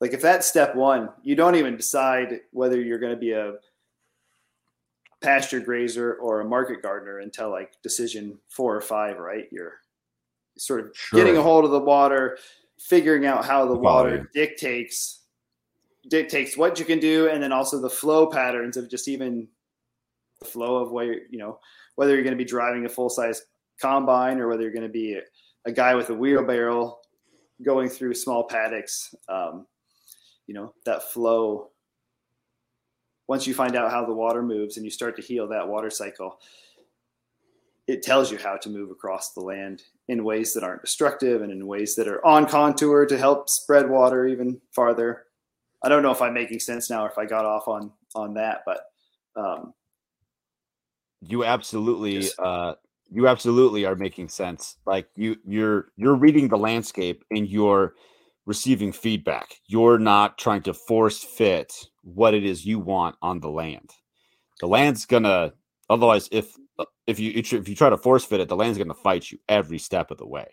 Like if that's step one, you don't even decide whether you're going to be a pasture grazer or a market gardener until like decision 4 or 5, right? You're sort of getting a hold of the water, figuring out how the water dictates what you can do. And then also the flow patterns of just even the flow of where, you know, whether you're going to be driving a full size combine or whether you're going to be a guy with a wheelbarrow going through small paddocks. You know, that flow, once you find out how the water moves and you start to heal that water cycle, it tells you how to move across the land in ways that aren't destructive and in ways that are on contour to help spread water even farther. I don't know if I'm making sense now or if I got off on that, but you absolutely are making sense. Like you're reading the landscape and you're receiving feedback. You're not trying to force fit what it is you want on the land. The land's gonna, otherwise if you try to force fit it, the land's gonna fight you every step of the way.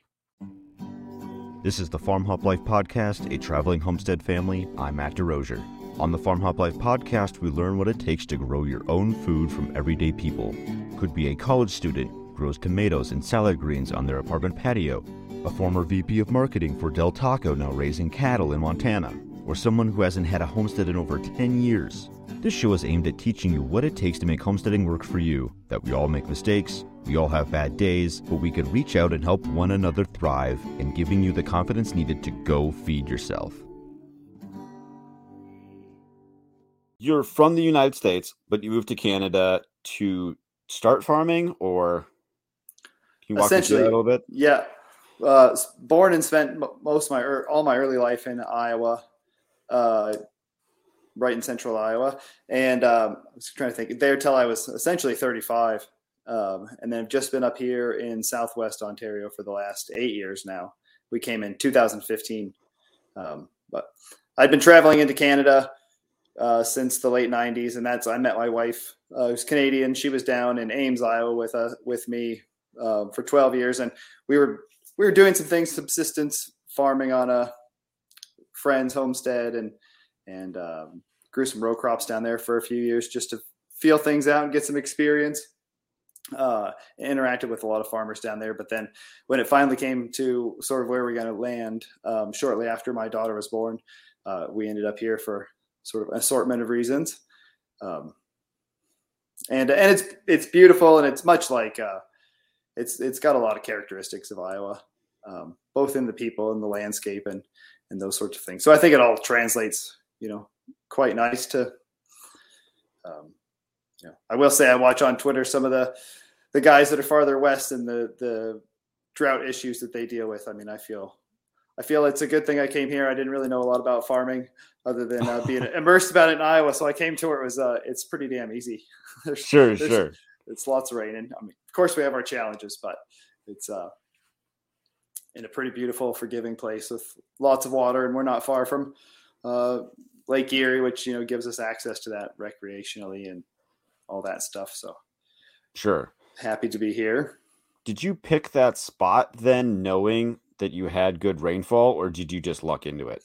This is the Farm Hop Life Podcast, a traveling homestead family. I'm Matt DeRozier. On the Farm Hop Life Podcast, we learn what it takes to grow your own food from everyday people. Could be a college student, grows tomatoes and salad greens on their apartment patio, a former VP of marketing for Del Taco now raising cattle in Montana, or someone who hasn't had a homestead in over 10 years. This show is aimed at teaching you what it takes to make homesteading work for you, that we all make mistakes, we all have bad days, but we can reach out and help one another thrive and giving you the confidence needed to go feed yourself. You're from the United States, but you moved to Canada to start farming, or can you walk me through that a little bit? Yeah. Born and spent all my early life in Iowa, right in central Iowa. And I was trying to think there till I was essentially 35. And then I've just been up here in Southwest Ontario for the last 8 years now. We came in 2015. But I'd been traveling into Canada since the late 90s. And I met my wife, who's Canadian. She was down in Ames, Iowa with me for 12 years. And we were doing some things, subsistence farming on a friend's homestead and grew some row crops down there for a few years just to feel things out and get some experience. Interacted with a lot of farmers down there. But then when it finally came to sort of where we're going to land, shortly after my daughter was born, we ended up here for sort of an assortment of reasons. And it's beautiful, and it's much like, it's got a lot of characteristics of Iowa, both in the people and the landscape and those sorts of things. So I think it all translates, you know, quite nice to, you know, I will say I watch on Twitter some of the guys that are farther west and the drought issues that they deal with. I mean, I feel it's a good thing I came here. I didn't really know a lot about farming other than being immersed about it in Iowa. So I came to where it was, it's pretty damn easy. Sure. It's lots of rain. And I mean, of course we have our challenges, but it's in a pretty beautiful, forgiving place with lots of water. And we're not far from Lake Erie, which, you know, gives us access to that recreationally and all that stuff. So sure. Happy to be here. Did you pick that spot then knowing that you had good rainfall, or did you just luck into it?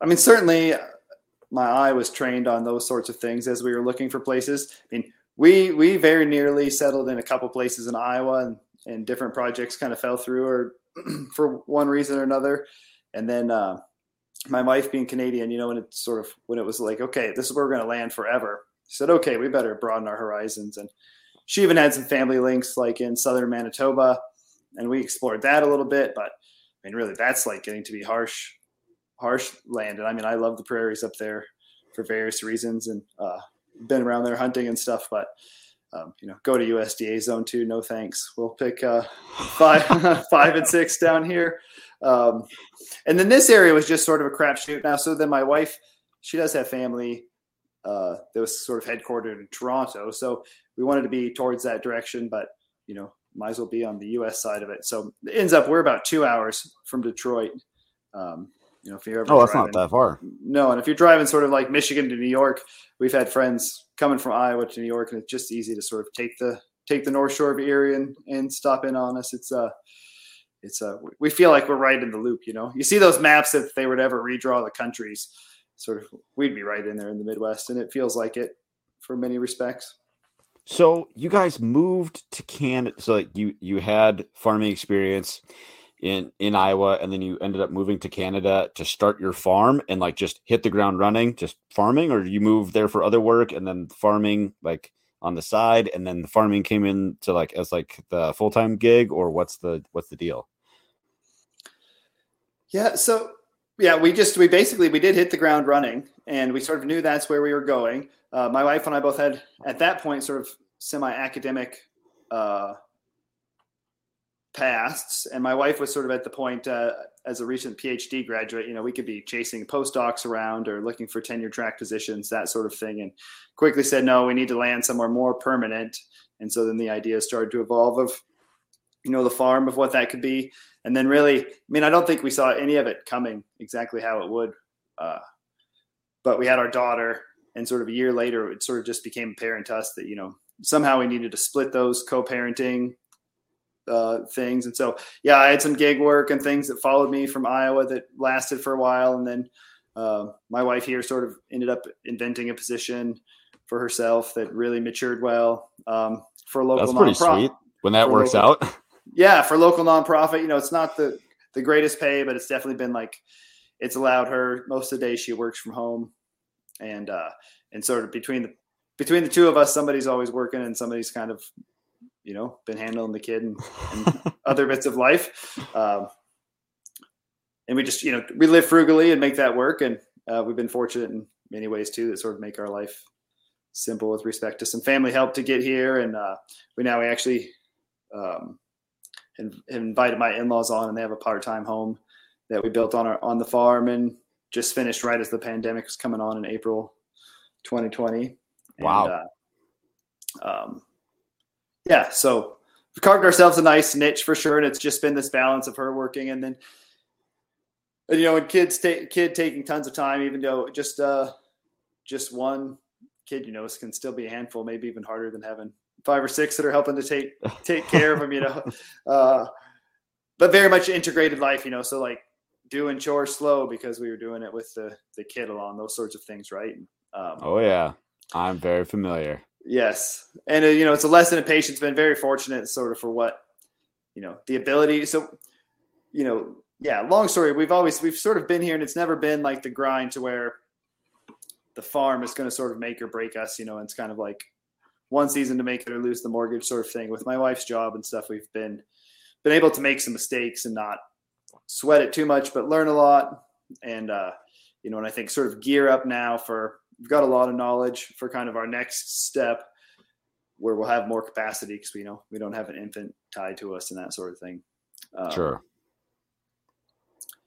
I mean, certainly my eye was trained on those sorts of things as we were looking for places. I mean, we very nearly settled in a couple places in Iowa and different projects kind of fell through or for one reason or another. And then my wife being Canadian, you know, and it's sort of when it was like, okay, this is where we're going to land forever. She said, okay, we better broaden our horizons. And she even had some family links like in southern Manitoba. And we explored that a little bit, but I mean, really that's like getting to be harsh land. And I mean, I love the prairies up there for various reasons and been around there hunting and stuff, but you know, go to USDA zone 2, no thanks. We'll pick 5 and 6 down here. And then this area was just sort of a crapshoot now. So then my wife, she does have family that was sort of headquartered in Toronto. So we wanted to be towards that direction, but you know, might as well be on the U.S. side of it. So it ends up, we're about 2 hours from Detroit. You know, if you're ever that's not that far. No. And if you're driving sort of like Michigan to New York, we've had friends coming from Iowa to New York, and it's just easy to sort of take the North Shore of Erie and stop in on us. It's we feel like we're right in the loop, you know. You see those maps, if they would ever redraw the countries, sort of we'd be right in there in the Midwest, and it feels like it for many respects. So you guys moved to Canada. So like you had farming experience in Iowa, and then you ended up moving to Canada to start your farm and like just hit the ground running, just farming, or you moved there for other work and then farming like on the side, and then the farming came in to like as like the full-time gig, or what's the deal? Yeah. So yeah, we did hit the ground running, and we sort of knew that's where we were going. My wife and I both had at that point sort of semi-academic pasts. And my wife was sort of at the point as a recent PhD graduate, you know, we could be chasing postdocs around or looking for tenure track positions, that sort of thing. And quickly said, no, we need to land somewhere more permanent. And so then the idea started to evolve of, you know, the farm, of what that could be. And then really, I mean, I don't think we saw any of it coming exactly how it would. But we had our daughter, and sort of a year later, it sort of just became apparent to us that, you know, somehow we needed to split those co-parenting things. And so, yeah, I had some gig work and things that followed me from Iowa that lasted for a while. And then my wife here sort of ended up inventing a position for herself that really matured well for a local nonprofit. That's pretty sweet when that works out. Yeah, for local nonprofit, you know, it's not the greatest pay, but it's definitely been like, it's allowed her most of the day she works from home. And sort of between the two of us, somebody's always working and somebody's kind of, you know, been handling the kid and other bits of life. And we just, you know, we live frugally and make that work. And we've been fortunate in many ways too, that sort of make our life simple with respect to some family help to get here. And we invited my in-laws on, and they have a part-time home that we built on the farm, and just finished right as the pandemic was coming on in April 2020. Wow. And, yeah, so we carved ourselves a nice niche for sure, and it's just been this balance of her working and then, you know, and kid taking tons of time, even though just one kid, you know, can still be a handful, maybe even harder than having 5 or 6 that are helping to take care of them, you know. But very much integrated life, you know, so like doing chores slow because we were doing it with the kid along, those sorts of things, right? Oh yeah, I'm very familiar. Yes, and you know, it's a lesson in patience. Been very fortunate, sort of, for what, you know, the ability. So, you know, yeah. Long story. We've sort of been here, and it's never been like the grind to where the farm is going to sort of make or break us. You know, and it's kind of like one season to make it or lose the mortgage sort of thing. With my wife's job and stuff, we've been able to make some mistakes and not sweat it too much, but learn a lot. And, you know, and I think sort of gear up now for, we've got a lot of knowledge for kind of our next step where we'll have more capacity because, you know, we don't have an infant tied to us and that sort of thing. Sure.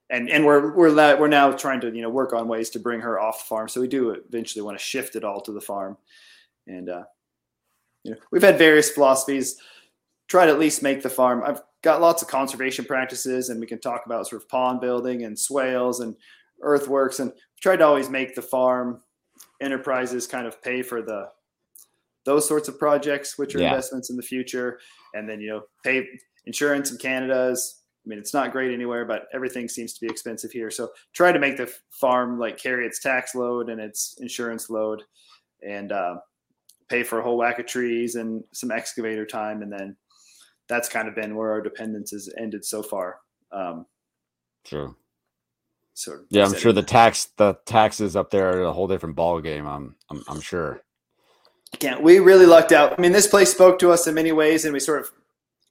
And we're now trying to, you know, work on ways to bring her off the farm. So we do eventually want to shift it all to the farm. And, you know, we've had various philosophies, try to at least make the farm. I've got lots of conservation practices, and we can talk about sort of pond building and swales and earthworks, and tried to always make the farm enterprises kind of pay for those sorts of projects, which are investments in the future. And then, you know, pay insurance in Canada is, I mean, it's not great anywhere, but everything seems to be expensive here. So try to make the farm like carry its tax load and its insurance load, and pay for a whole whack of trees and some excavator time. And then that's kind of been where our dependence has ended so far. True. Sort of, yeah, I'm sure the taxes up there are a whole different ball game. I'm sure. Yeah, we really lucked out. I mean, this place spoke to us in many ways, and we sort of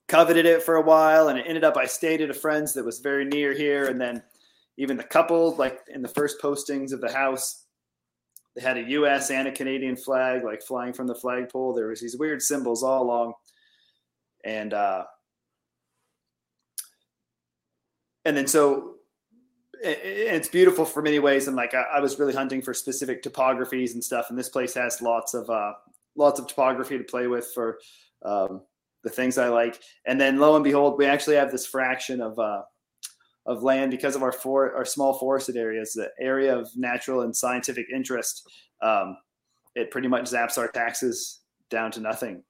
coveted it for a while. And it ended up, I stayed at a friend's that was very near here, and then even the couple, like in the first postings of the house, they had a U.S. and a Canadian flag, like flying from the flagpole. There was these weird symbols all along. And then so it's beautiful for many ways. And like I was really hunting for specific topographies and stuff. And this place has lots of topography to play with for the things I like. And then lo and behold, we actually have this fraction of land because of our small forested areas, the area of natural and scientific interest. It pretty much zaps our taxes down to nothing.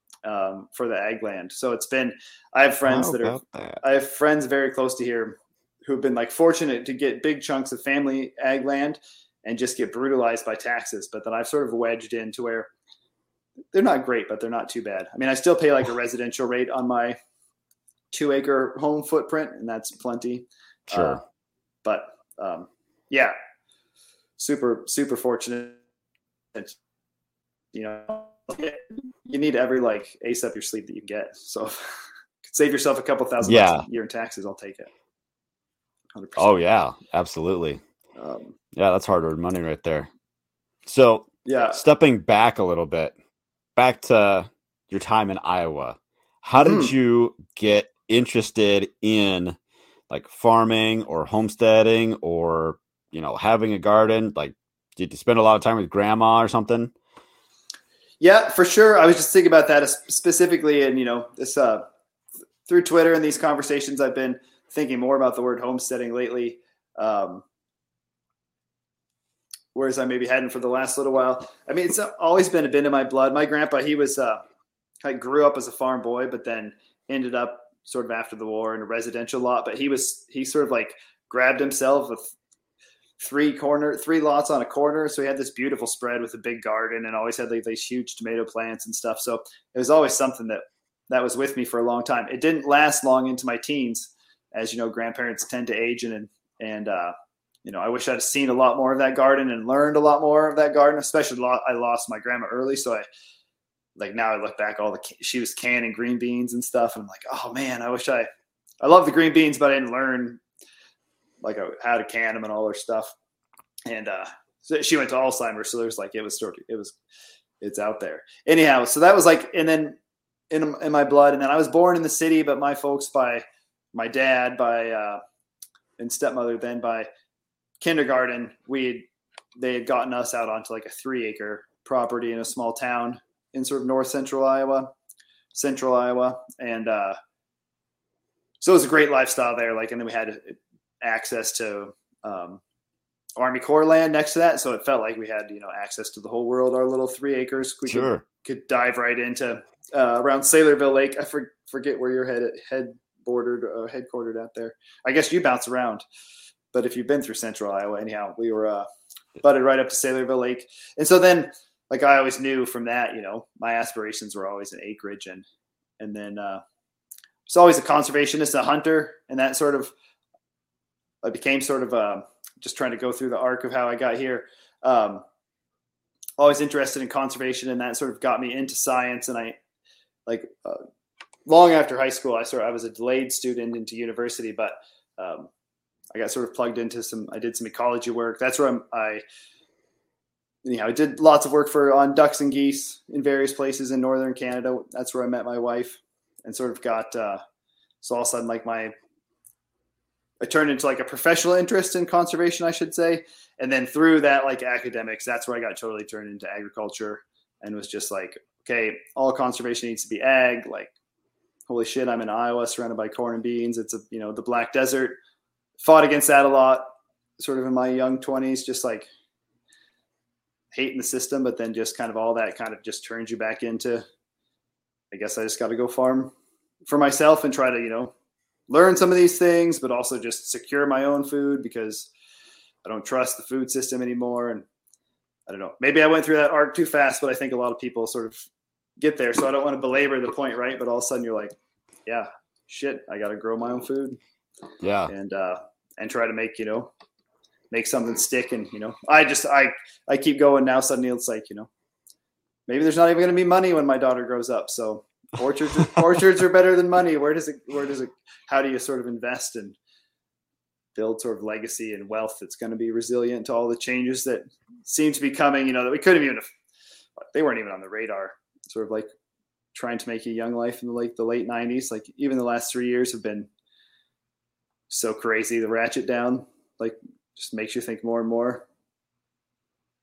for the ag land. So it's been, I have friends very close to here who've been like fortunate to get big chunks of family ag land and just get brutalized by taxes. But then I've sort of wedged into where they're not great, but they're not too bad. I mean, I still pay like a residential rate on my 2-acre home footprint, and that's plenty. Sure. Yeah, super fortunate. You know, you need every like ace up your sleeve that you can get. So save yourself a couple $1,000 a year in taxes. I'll take it. 100%. Oh yeah, absolutely. Yeah, that's hard-earned money right there. So yeah, stepping back a little bit, back to your time in Iowa, how did you get interested in like farming or homesteading or, you know, having a garden? Like, did you spend a lot of time with grandma or something? Yeah, for sure. I was just thinking about that specifically. And, you know, this through Twitter and these conversations, I've been thinking more about the word homesteading lately. Whereas I maybe hadn't for the last little while. I mean, it's always been a bit in my blood. My grandpa, he was grew up as a farm boy, but then ended up sort of after the war in a residential lot. But he sort of like grabbed himself a three lots on a corner. So he had this beautiful spread with a big garden and always had like these huge tomato plants and stuff. So it was always something that was with me for a long time. It didn't last long into my teens. As you know, grandparents tend to age and you know, I wish I'd seen a lot more of that garden and learned a lot more of that garden, especially I lost my grandma early. So now I look back, she was canning green beans and stuff. And I'm like, oh man, I wish I love the green beans, but I didn't learn like how to can them and all her stuff. And so she went to Alzheimer's. So there's like, it's out there anyhow. So that was like, and then in my blood, and then I was born in the city, but my folks by my dad, and stepmother, then by kindergarten, they had gotten us out onto like a 3-acre property in a small town in sort of north central Iowa. And so it was a great lifestyle there. Like, and then we had access to Army Corps land next to that. So it felt like we had, you know, access to the whole world, our little 3 acres. We could dive right into around Saylorville Lake. I forget where you're headquartered out there. I guess you bounce around. But if you've been through central Iowa, anyhow, we were butted right up to Saylorville Lake. And so then, like, I always knew from that, you know, my aspirations were always in acreage. And then it's always a conservationist, a hunter. And that sort of, I became sort of just trying to go through the arc of how I got here. Always interested in conservation. And that sort of got me into science. And I, like, long after high school, I was a delayed student into university, but I got sort of plugged into I did some ecology work. That's where I did lots of work on ducks and geese in various places in northern Canada. That's where I met my wife and sort of got, so all of a sudden, like I turned into like a professional interest in conservation, I should say. And then through that, like academics, that's where I got totally turned into agriculture and was just like, okay, all conservation needs to be ag. Like, holy shit, I'm in Iowa surrounded by corn and beans. It's the black desert. Fought against that a lot, sort of in my young 20s, just like hating the system, but then just kind of all that kind of just turns you back into, I guess I just got to go farm for myself and try to, you know, learn some of these things, but also just secure my own food because I don't trust the food system anymore. And I don't know, maybe I went through that arc too fast, but I think a lot of people sort of get there. So I don't want to belabor the point, right? But all of a sudden you're like, yeah, shit, I got to grow my own food. Yeah. And try to make something stick. And, you know, I keep going now. Suddenly it's like, you know, maybe there's not even going to be money when my daughter grows up. So orchards are better than money. How do you sort of invest and build sort of legacy and wealth that's going to be resilient to all the changes that seem to be coming, you know, that we couldn't even, they weren't even on the radar, sort of like trying to make a young life in the late 90s. Like even the last 3 years have been so crazy. The ratchet down, like, just makes you think more and more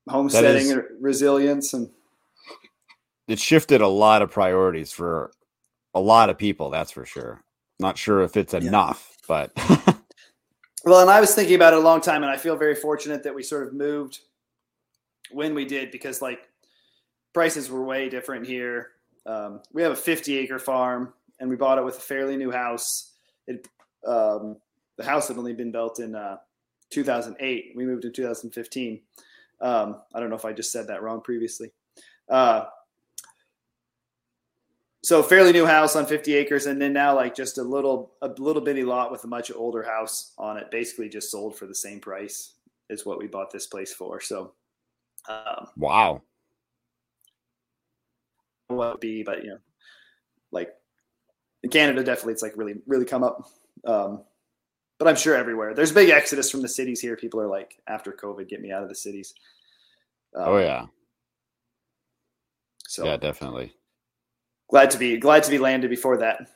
homesteading and resilience, and it shifted a lot of priorities for a lot of people. That's for sure. Not sure if it's enough, but well, and I was thinking about it a long time, and I feel very fortunate that we sort of moved when we did, because like prices were way different here. We have a 50-acre farm, and we bought it with a fairly new house. The house had only been built in 2008. We moved in 2015. I don't know if I just said that wrong previously. So fairly new house on 50 acres. And then now like just a little bitty lot with a much older house on it, basically just sold for the same price as what we bought this place for. So, wow. What it would be, but you know, like in Canada, definitely it's like really, really come up. But I'm sure everywhere there's a big exodus from the cities here. People are like, after COVID, get me out of the cities. Oh yeah. So yeah, definitely. Glad to be landed before that.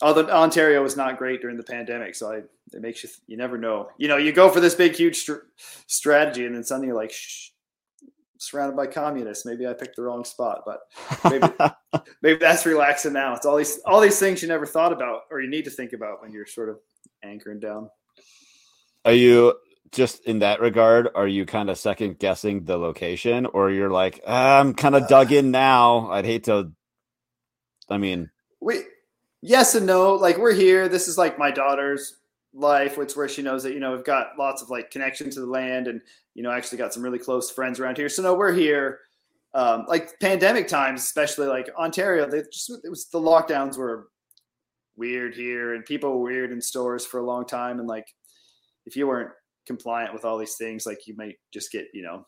Although Ontario was not great during the pandemic, so it makes you you never know. You know, you go for this big, huge strategy, and then suddenly you're like, shh, surrounded by communists. Maybe I picked the wrong spot, but maybe that's relaxing now. It's all these things you never thought about, or you need to think about when you're sort of anchoring down. Are you just in that regard? Are you kind of second guessing the location, or you're like, I'm kind of dug in now? I'd hate to. I mean, yes and no, like we're here. This is like my daughter's life, which where she knows that, you know, we've got lots of like connection to the land and, you know, actually got some really close friends around here. So no, we're here. Like pandemic times, especially like Ontario, the lockdowns were weird here and people were weird in stores for a long time. And like, if you weren't compliant with all these things, like you might just get, you know,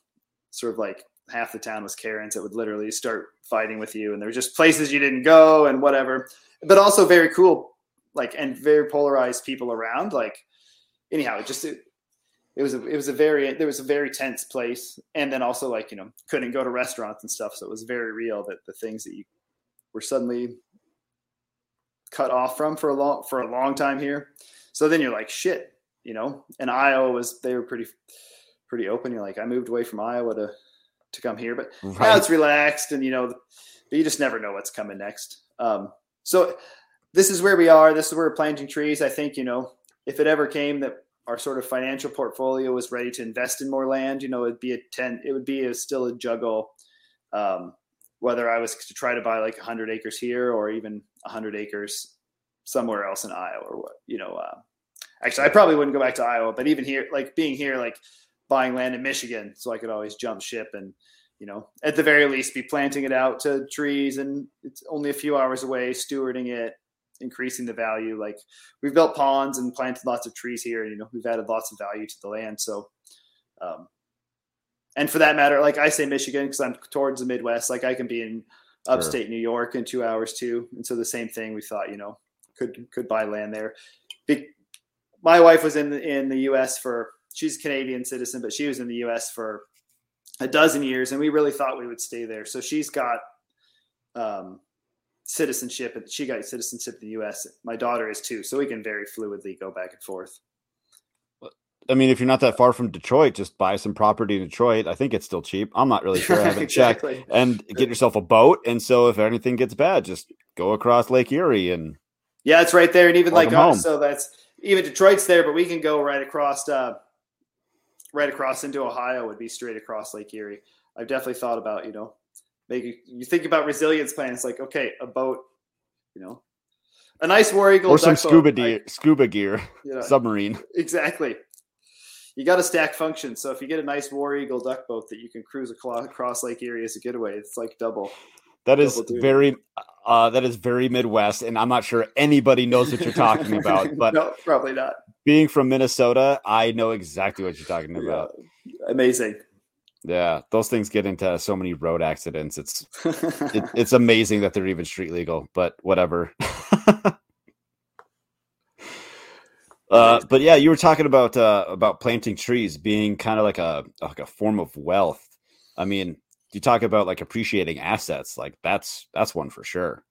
sort of like, half the town was Karens that would literally start fighting with you. And there were just places you didn't go and whatever, but also very cool, like, and very polarized people around. Like anyhow, there was a very tense place. And then also like, you know, couldn't go to restaurants and stuff. So it was very real that the things that you were suddenly cut off from for a long time here. So then you're like, shit, you know, and Iowa they were pretty open. You're like, I moved away from Iowa to come here, but right. Now it's relaxed and, you know, but you just never know what's coming next. So this is where we are. This is where we're planting trees. I think, you know, if it ever came that our sort of financial portfolio was ready to invest in more land, you know, it would be still a juggle. Whether I was to try to buy like 100 acres here or even 100 acres somewhere else in Iowa or what, you know, actually I probably wouldn't go back to Iowa, but even here, like being here, like buying land in Michigan so I could always jump ship and, you know, at the very least be planting it out to trees and it's only a few hours away, stewarding it, increasing the value. Like we've built ponds and planted lots of trees here and, you know, we've added lots of value to the land. So, and for that matter, like I say Michigan, cause I'm towards the Midwest, like I can be in upstate New York in 2 hours too. And so the same thing we thought, you know, could buy land there. My wife was in the US she's a Canadian citizen, but she was in the U.S. for a dozen years, and we really thought we would stay there. So she's got citizenship, and she got citizenship in the U.S. My daughter is too, so we can very fluidly go back and forth. I mean, if you're not that far from Detroit, just buy some property in Detroit. I think it's still cheap. I'm not really sure. I haven't exactly. Checked. And get yourself a boat. And so if anything gets bad, just go across Lake Erie. And yeah, it's right there. And even like us, so that's even Detroit's there, but we can go right across into Ohio would be straight across Lake Erie. I've definitely thought about, you know, you think about resilience plans, like, okay, a boat, you know, a nice war eagle. Or some scuba gear, you know, submarine. Exactly. You got to stack functions. So if you get a nice war eagle duck boat that you can cruise across Lake Erie as a getaway, it's like double. That is very Midwest, and I'm not sure anybody knows what you're talking about. But no, probably not. Being from Minnesota, I know exactly what you're talking about. Yeah. Amazing. Yeah, those things get into so many road accidents. It's amazing that they're even street legal, but whatever. But yeah, you were talking about planting trees being kind of like a form of wealth. I mean, you talk about like appreciating assets, like that's one for sure.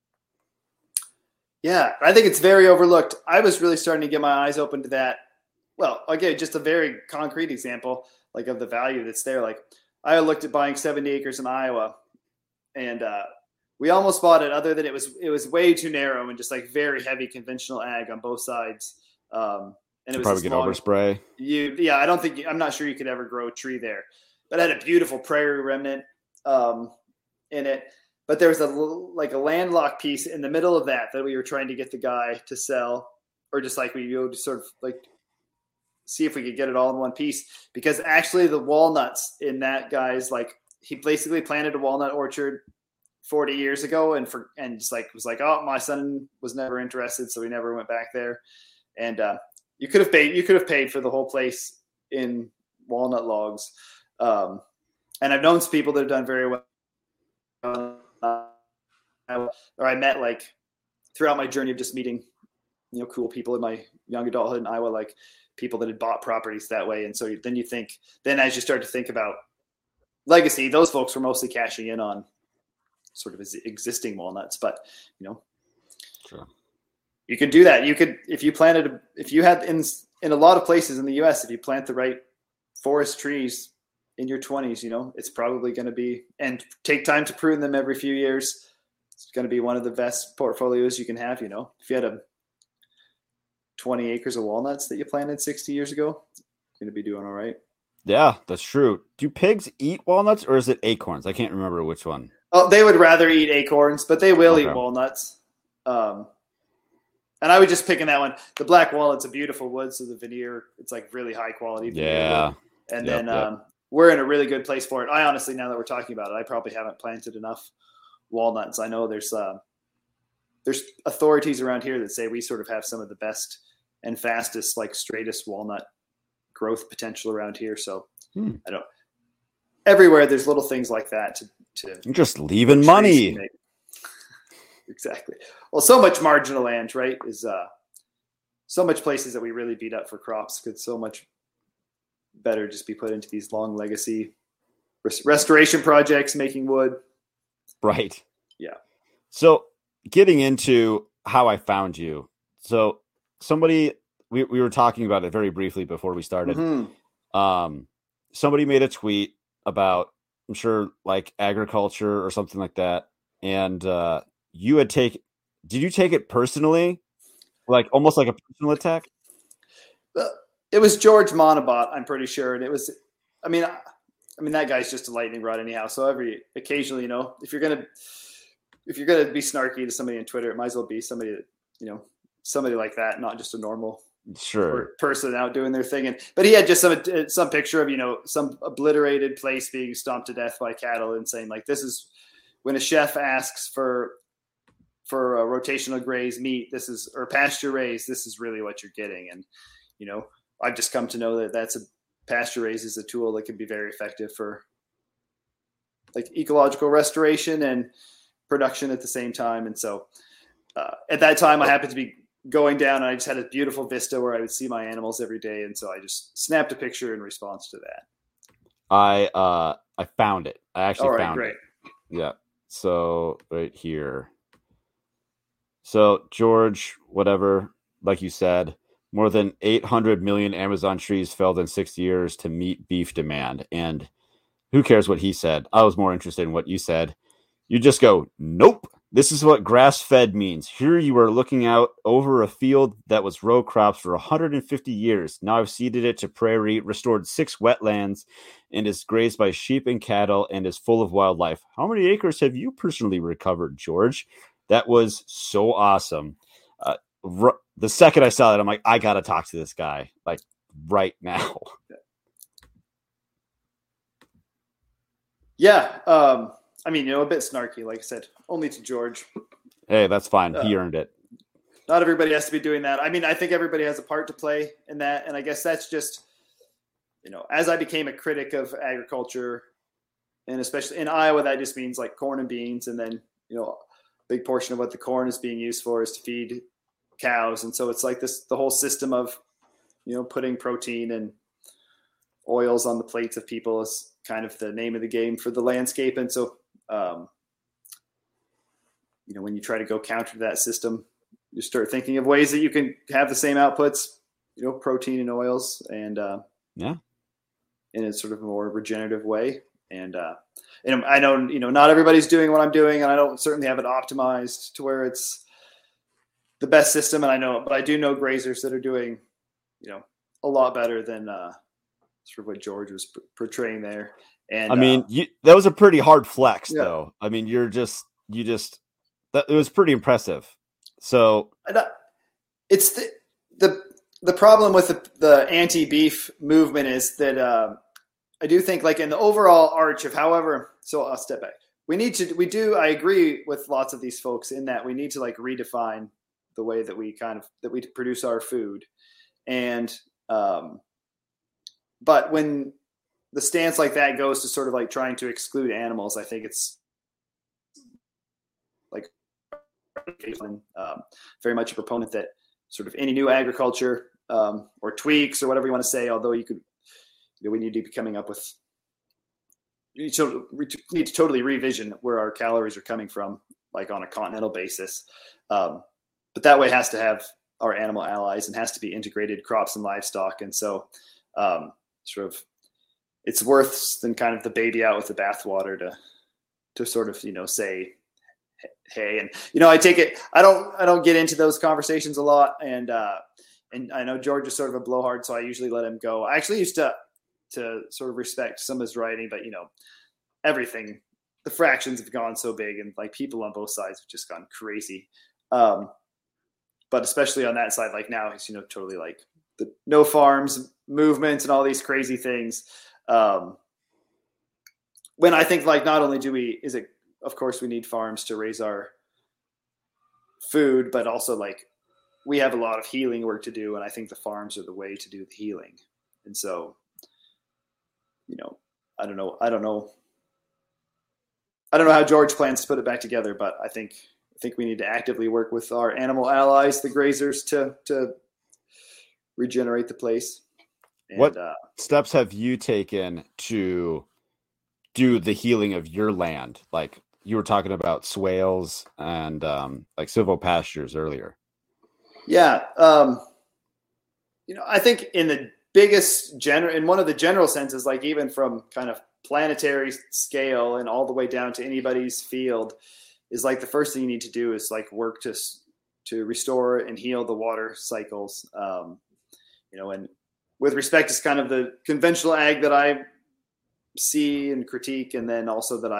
Yeah, I think it's very overlooked. I was really starting to get my eyes open to that. Well, again, just a very concrete example, like of the value that's there. Like I looked at buying 70 acres in Iowa and we almost bought it other than it was way too narrow and just like very heavy conventional ag on both sides. And it was probably get overspray. I'm not sure you could ever grow a tree there, but it had a beautiful prairie remnant in it. But there was a landlocked piece in the middle of that we were trying to get the guy to sell, or just like we would sort of like see if we could get it all in one piece, because actually the walnuts in that guy's, like, he basically planted a walnut orchard 40 years ago and oh, my son was never interested, so we never went back there. And you could have paid for the whole place in walnut logs. And I've known some people that have done very well. I met, like, throughout my journey of just meeting, you know, cool people in my young adulthood in Iowa, like people that had bought properties that way. And so then as you start to think about legacy, those folks were mostly cashing in on sort of existing walnuts, but, you know, sure. You could do that. You could, if you had in a lot of places in the US, if you plant the right forest trees in your 20s, you know, it's probably going to be, and take time to prune them every few years, it's going to be one of the best portfolios you can have. You know, if you had 20 acres of walnuts that you planted 60 years ago, you're going to be doing all right. Yeah, that's true. Do pigs eat walnuts, or is it acorns? I can't remember which one. Oh, they would rather eat acorns, but they will eat walnuts. And I was just picking that one. The black walnut's a beautiful wood, so the veneer, it's like really high quality veneer. Yeah. And we're in a really good place for it. I honestly, now that we're talking about it, I probably haven't planted enough walnuts. I know there's authorities around here that say we sort of have some of the best and fastest, like, straightest walnut growth potential around here. So everywhere there's little things like that to you're just leaving money. Exactly. Well, so much marginal land, right, is so much places that we really beat up for crops could so much better just be put into these long legacy restoration projects, making wood. Right. Yeah. So getting into how I found you. So somebody, we were talking about it very briefly before we started. Mm-hmm. Somebody made a tweet about, I'm sure, like, agriculture or something like that. And did you take it personally? Like, almost like a personal attack? It was George Monbiot, I'm pretty sure. And it was, I mean, that guy's just a lightning rod anyhow. So occasionally, you know, if you're going to be snarky to somebody on Twitter, it might as well be somebody that, you know, somebody like that, not just a normal person out doing their thing. But he had just some picture of, you know, some obliterated place being stomped to death by cattle, and saying, like, this is when a chef asks for a rotational graze meat, or pasture raised, this is really what you're getting. And, you know, I've just come to know that pasture raise is a tool that can be very effective for, like, ecological restoration and production at the same time. And so at that time I happened to be going down, and I just had a beautiful vista where I would see my animals every day. And so I just snapped a picture in response to that. I found it. I actually found it. Yeah. So right here. So George, whatever, like you said, more than 800 million Amazon trees felled in 6 years to meet beef demand. And who cares what he said? I was more interested in what you said. You just go, nope. This is what grass-fed means. Here you are looking out over a field that was row crops for 150 years. Now I've seeded it to prairie, restored 6 wetlands, and is grazed by sheep and cattle, and is full of wildlife. How many acres have you personally recovered, George? That was so awesome. The second I saw that, I'm like, I got to talk to this guy, like, right now. Yeah. I mean, you know, a bit snarky, like I said, only to George. Hey, that's fine. He earned it. Not everybody has to be doing that. I mean, I think everybody has a part to play in that. And I guess that's just, you know, as I became a critic of agriculture, and especially in Iowa, that just means, like, corn and beans. And then, you know, a big portion of what the corn is being used for is to feed cows. And so it's like this, the whole system of, you know, putting protein and oils on the plates of people is kind of the name of the game for the landscape. And so, you know, when you try to go counter to that system, you start thinking of ways that you can have the same outputs, you know, protein and oils, and in a sort of more regenerative way. And I know, you know, not everybody's doing what I'm doing, and I don't certainly have it optimized to where it's the best system. And I know, but I do know grazers that are doing, you know, a lot better than sort of what George was portraying there. And I mean, that was a pretty hard flex, though. I mean, you're just you just it was pretty impressive. So it's the problem with the anti-beef movement is that I do think, like, in the overall arch of however, so I'll step back. I agree with lots of these folks in that we need to, like, redefine the way that we that we produce our food. And, but when the stance like that goes to sort of like trying to exclude animals, I think it's like very much a proponent that sort of any new agriculture or tweaks or whatever you want to say, although we need to be coming up with, we need to totally revision where our calories are coming from, like on a continental basis. But that way has to have our animal allies and has to be integrated crops and livestock. And so sort of it's worse than kind of the baby out with the bathwater to sort of, say, hey, and, I take it, I don't get into those conversations a lot. And I know George is sort of a blowhard, so I usually let him go. I actually used to sort of respect some of his writing, but everything, the fractions have gone so big and like people on both sides have just gone crazy. But especially on that side, like now it's, totally like the no farms movements and all these crazy things. When I think like, not only of course we need farms to raise our food, but also like we have a lot of healing work to do. And I think the farms are the way to do the healing. And so, I don't know how George plans to put it back together, but I think we need to actively work with our animal allies, the grazers, to regenerate the place. And, what steps have you taken to do the healing of your land? Like you were talking about swales and like silvopastures earlier. Yeah. I think in the biggest in one of the general senses, like even from kind of planetary scale and all the way down to anybody's field, is like the first thing you need to do is like work to restore and heal the water cycles. And with respect to kind of the conventional ag that I see and critique, and then also that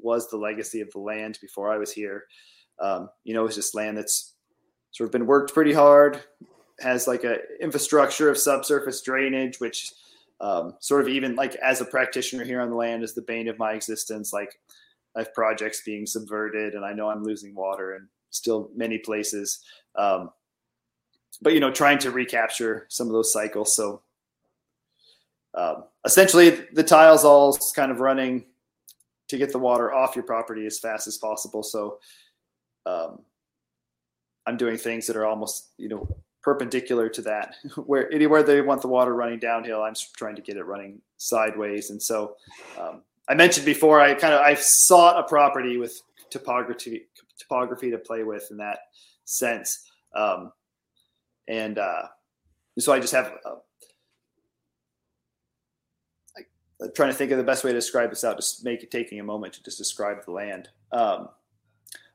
was the legacy of the land before I was here. It's just land that's sort of been worked pretty hard, has like a infrastructure of subsurface drainage, which sort of even like as a practitioner here on the land is the bane of my existence. Like, I have projects being subverted and I know I'm losing water in still many places. But, trying to recapture some of those cycles. So essentially the tile's all kind of running to get the water off your property as fast as possible. So I'm doing things that are almost, perpendicular to that, where anywhere they want the water running downhill, I'm trying to get it running sideways. And so, I mentioned before, I sought a property with topography to play with in that sense. So I just have, I'm trying to think of the best way to describe this out, just taking a moment to just describe the land.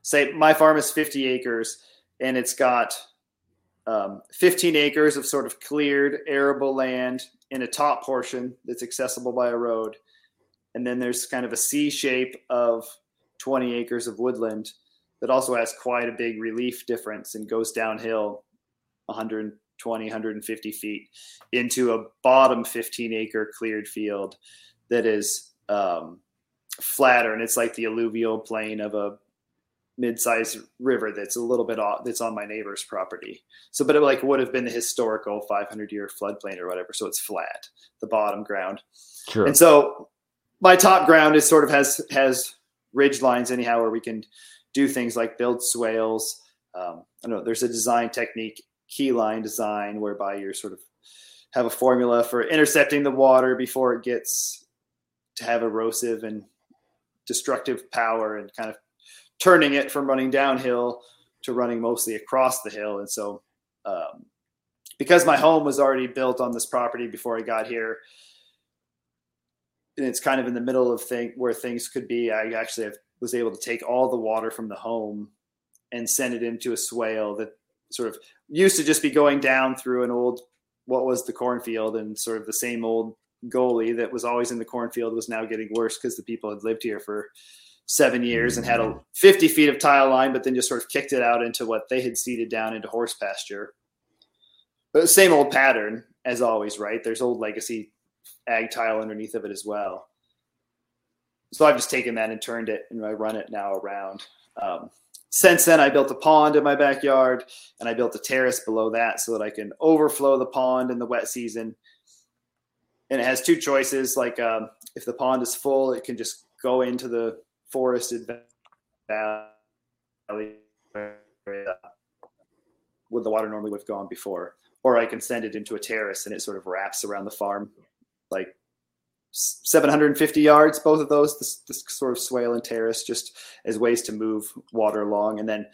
Say my farm is 50 acres and it's got 15 acres of sort of cleared arable land in a top portion that's accessible by a road. And then there's kind of a C shape of 20 acres of woodland that also has quite a big relief difference and goes downhill 120, 150 feet into a bottom 15 acre cleared field that is flatter. And it's like the alluvial plain of a mid-sized river that's a little bit off, that's on my neighbor's property. So, but it like would have been the historical 500-year floodplain or whatever. So it's flat, the bottom ground. Sure. And so my top ground is sort of has ridge lines anyhow, where we can do things like build swales. I don't know, there's a design technique, Keyline design, whereby you're sort of have a formula for intercepting the water before it gets to have erosive and destructive power and kind of turning it from running downhill to running mostly across the hill. And so because my home was already built on this property before I got here, and it's kind of in the middle of where things could be, I actually was able to take all the water from the home and send it into a swale that sort of used to just be going down through what was the cornfield, and sort of the same old gully that was always in the cornfield was now getting worse because the people had lived here for 7 years and had a 50 feet of tile line, but then just sort of kicked it out into what they had seeded down into horse pasture. But same old pattern as always, right? There's old legacy ag tile underneath of it as well. So I've just taken that and turned it, and I run it now around. Since then, I built a pond in my backyard, and I built a terrace below that so that I can overflow the pond in the wet season. And it has two choices. Like if the pond is full, it can just go into the forested valley where the water normally would have gone before. Or I can send it into a terrace, and it sort of wraps around the farm like 750 yards, both of those, this sort of swale and terrace, just as ways to move water along. And then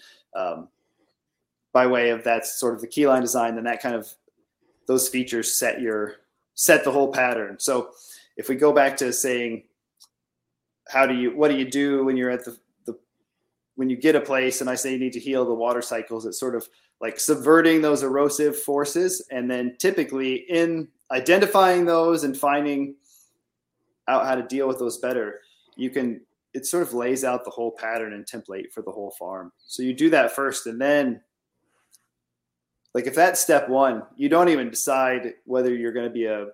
by way of that's sort of the keyline design, then that kind of those features set the whole pattern. So if we go back to saying, what do you do when you're at the when you get a place and I say you need to heal the water cycles, it's sort of like subverting those erosive forces. And then typically in identifying those and finding out how to deal with those better, it sort of lays out the whole pattern and template for the whole farm. So you do that first, and then like if that's step one, you don't even decide whether you're going to be a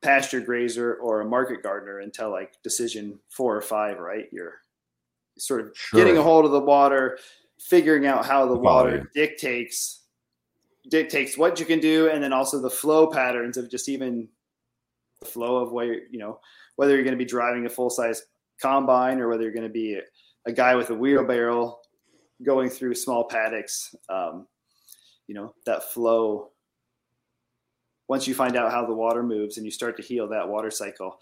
pasture grazer or a market gardener until like decision 4 or 5, right? You're sort of getting a hold of the water, figuring out how the water dictates what you can do, and then also the flow patterns of just even the flow of where whether you're going to be driving a full-size combine or whether you're going to be a guy with a wheelbarrow going through small paddocks. That flow, once you find out how the water moves and you start to heal that water cycle,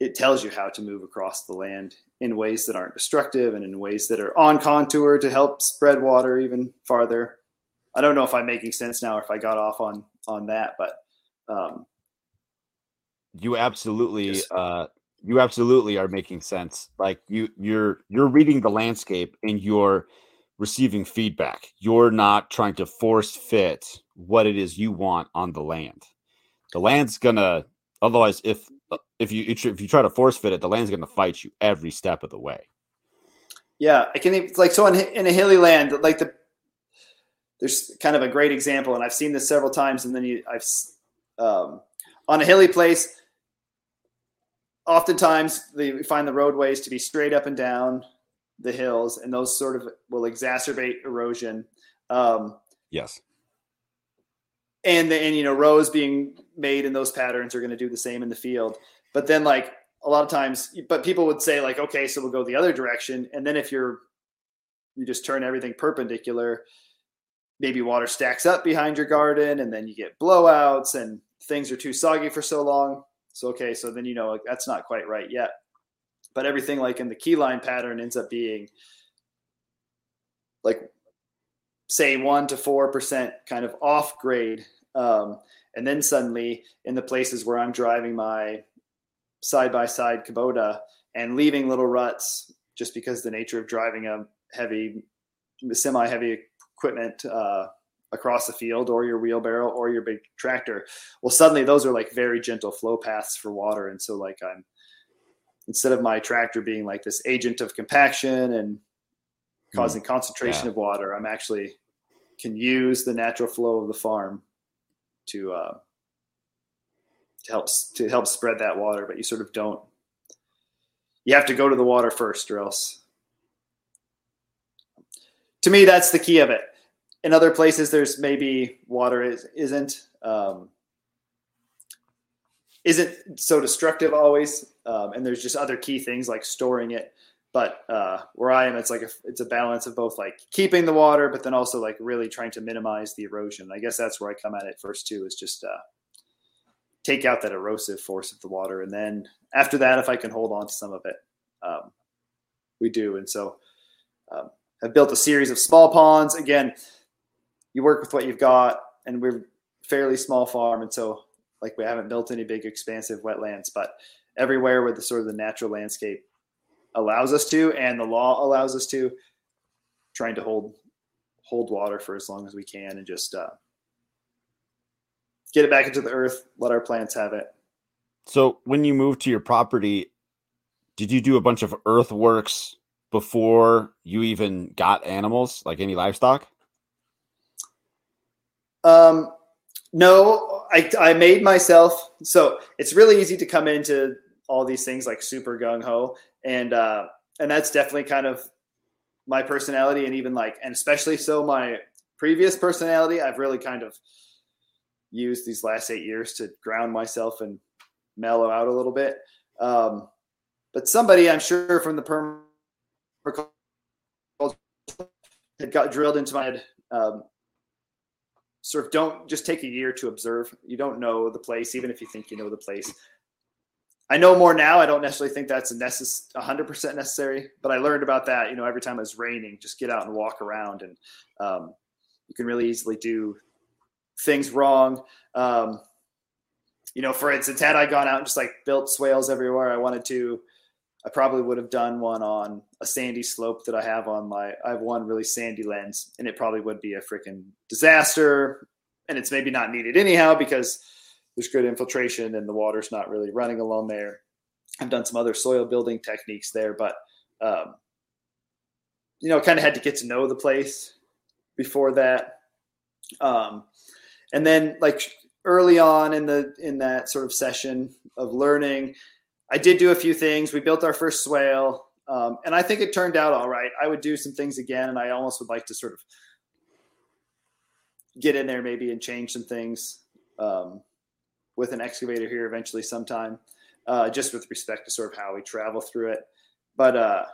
it tells you how to move across the land in ways that aren't destructive and in ways that are on contour to help spread water even farther. I don't know if I'm making sense now or if I got off on that, but you absolutely are making sense. Like you're reading the landscape and you're receiving feedback. You're not trying to force fit what it is you want on the land. The land's gonna, otherwise if you try to force fit it, the land's gonna fight you every step of the way. Yeah, I can, like, so in a hilly land, like there's kind of a great example, and I've seen this several times. And then on a hilly place, oftentimes they find the roadways to be straight up and down the hills, and those sort of will exacerbate erosion. Yes. And rows being made in those patterns are going to do the same in the field. But then like a lot of times, but people would say like, okay, so we'll go the other direction. And then if you just turn everything perpendicular, maybe water stacks up behind your garden, and then you get blowouts and things are too soggy for so long. So, okay. So then, like that's not quite right yet, but everything like in the key line pattern ends up being like say 1 to 4% kind of off grade. And then suddenly in the places where I'm driving my side-by-side Kubota and leaving little ruts, just because the nature of driving a semi-heavy equipment, across the field or your wheelbarrow or your big tractor. Well, suddenly those are like very gentle flow paths for water. And so like I'm, instead of my tractor being like this agent of compaction and causing concentration of water, I'm actually can use the natural flow of the farm to help spread that water. But you sort of don't, you have to go to the water first, or else. To me, that's the key of it. In other places, there's maybe water isn't so destructive always, and there's just other key things like storing it. But where I am, it's like it's a balance of both like keeping the water, but then also like really trying to minimize the erosion. I guess that's where I come at it first too, is just take out that erosive force of the water, and then after that, if I can hold on to some of it, we do. And so I've built a series of small ponds. Again, you work with what you've got, and we're a fairly small farm. And so like we haven't built any big expansive wetlands, but everywhere where the sort of the natural landscape allows us to, and the law allows us to, trying to hold water for as long as we can and just get it back into the earth, let our plants have it. So when you move to your property, Did you do a bunch of earthworks before you even got animals, like any livestock? No, I made myself. So it's really easy to come into all these things like super gung-ho. And that's definitely kind of my personality, and even like, and especially so my previous personality, I've really kind of used these last 8 years to ground myself and mellow out a little bit. But somebody, I'm sure, from the permaculture had got drilled into my head, sort of, don't just take a year to observe. You don't know the place, even if you think you know the place. I know more now. I don't necessarily think that's 100% necessary, but I learned about that, you know, every time it was raining, just get out and walk around, and you can really easily do things wrong. You know, for instance, had I gone out and just like built swales everywhere I wanted to, I probably would have done one on a sandy slope that I have on my, I have one really sandy lens, and it probably would be a freaking disaster. And it's maybe not needed anyhow, because there's good infiltration and the water's not really running along there. I've done some other soil building techniques there, but, you know, kind of had to get to know the place before that. And then like early on in that sort of session of learning, I did do a few things. We built our first swale, and I think it turned out all right. I would do some things again, and I almost would like to sort of get in there maybe and change some things with an excavator here eventually sometime, just with respect to sort of how we travel through it. But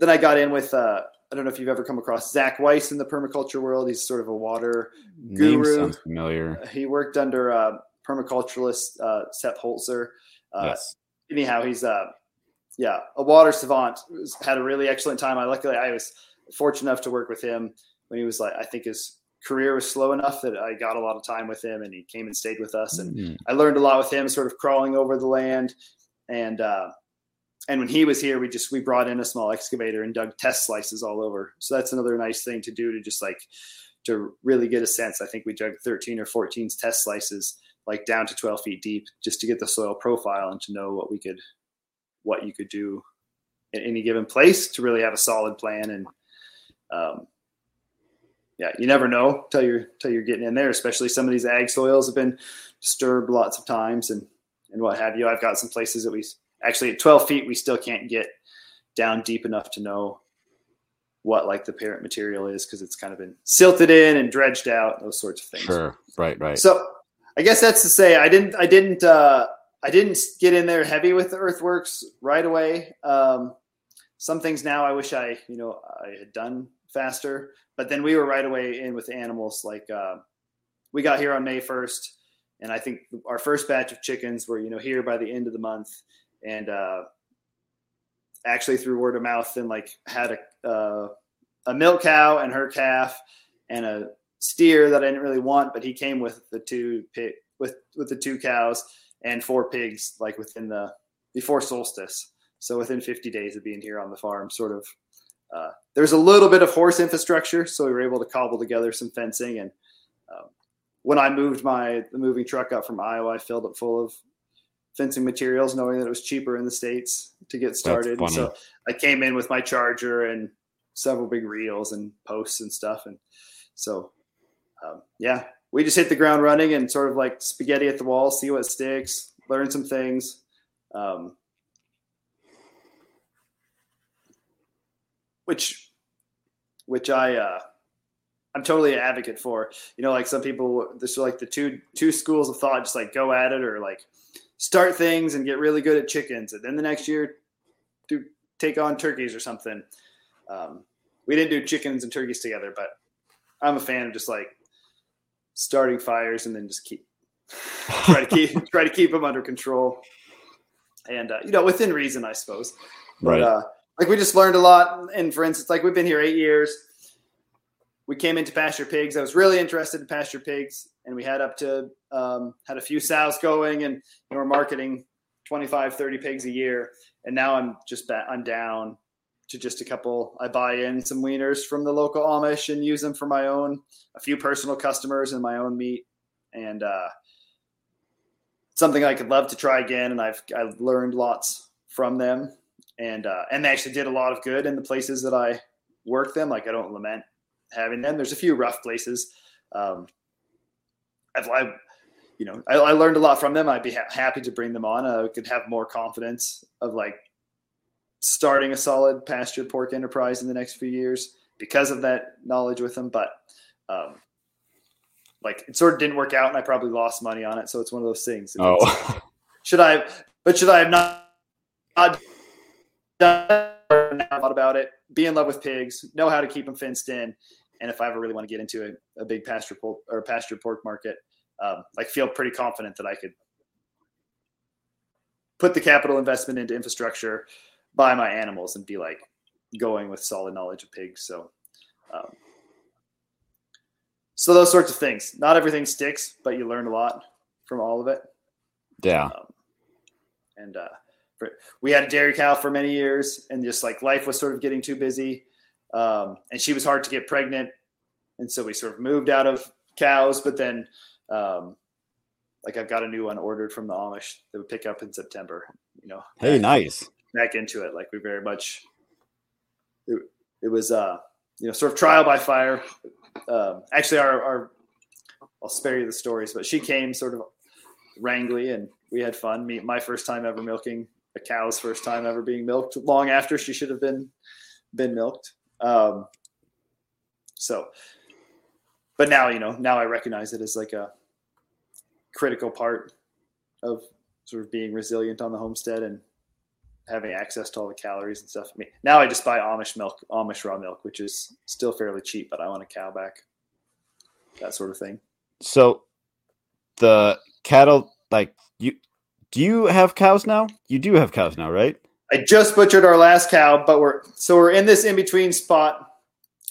then I got in with, I don't know if you've ever come across Zach Weiss in the permaculture world. He's sort of a water guru. Name sounds familiar. He worked under permaculturalist Sepp Holzer. Yes. Anyhow, he's a water savant. Had a really excellent time. Luckily, I was fortunate enough to work with him when he was like, I think his career was slow enough that I got a lot of time with him, and he came and stayed with us. And I learned a lot with him, sort of crawling over the land. And when he was here, we brought in a small excavator and dug test slices all over. So that's another nice thing to do, to just like, to really get a sense. I think we dug 13 or 14 test slices, like down to 12 feet deep, just to get the soil profile and to know what you could do in any given place to really have a solid plan. And, you never know till you're getting in there, especially some of these ag soils have been disturbed lots of times and what have you. I've got some places that actually at 12 feet, we still can't get down deep enough to know what like the parent material is, because it's kind of been silted in and dredged out, those sorts of things. Sure. Right. So I guess that's to say, I didn't get in there heavy with the earthworks right away. Some things now I wish I had done faster, but then we were right away in with animals. Like we got here on May 1st, and I think our first batch of chickens were, here by the end of the month. And actually through word of mouth, and like had a milk cow and her calf and a steer that I didn't really want, but he came with the two cows and 4 pigs, like before solstice. So within 50 days of being here on the farm, sort of, there's a little bit of horse infrastructure. So we were able to cobble together some fencing. And when I moved the moving truck up from Iowa, I filled it full of fencing materials, knowing that it was cheaper in the States to get started. So I came in with my charger and several big reels and posts and stuff. And so, we just hit the ground running and sort of like spaghetti at the wall, see what sticks, learn some things. I'm totally an advocate for, like some people, there's like the two schools of thought, just like go at it, or like, start things and get really good at chickens, and then the next year do take on turkeys or something. We didn't do chickens and turkeys together, but I'm a fan of just like starting fires and then just try to keep them under control. And, within reason, I suppose. Right. But like we just learned a lot. And for instance, like we've been here 8 years, we came into pasture pigs. I was really interested in pasture pigs. And we had up to had a few sows going, and we're marketing 25, 30 pigs a year. And now I'm down to just a couple. I buy in some wieners from the local Amish and use them for a few personal customers and my own meat. And something I could love to try again. And I've learned lots from them, and they actually did a lot of good in the places that I work them. Like, I don't lament having them. There's a few rough places. I learned a lot from them. I'd be happy to bring them on. I could have more confidence of like starting a solid pasture pork enterprise in the next few years because of that knowledge with them. But, it sort of didn't work out, and I probably lost money on it. So it's one of those things. Should I have not thought about it, be in love with pigs, know how to keep them fenced in. And if I ever really want to get into a big pasture pork market, feel pretty confident that I could put the capital investment into infrastructure, buy my animals, and be like going with solid knowledge of pigs. So, so those sorts of things. Not everything sticks, but you learn a lot from all of it. Yeah. We had a dairy cow for many years, and just like life was sort of getting too busy. And she was hard to get pregnant. And so we sort of moved out of cows, but then, I've got a new one ordered from the Amish that would pick up in September, Hey, nice. Back into it. Like, we very much, it was, sort of trial by fire. Actually I'll spare you the stories, but she came sort of wrangly, and we had fun. My first time ever milking a cow's first time ever being milked long after she should have been milked. But now I recognize it as like a critical part of sort of being resilient on the homestead and having access to all the calories and stuff. I mean, now I just buy Amish raw milk, which is still fairly cheap, but I want a cow back, that sort of thing. So the cattle, do you have cows now? You do have cows now, right? I just butchered our last cow, but we're in this in-between spot,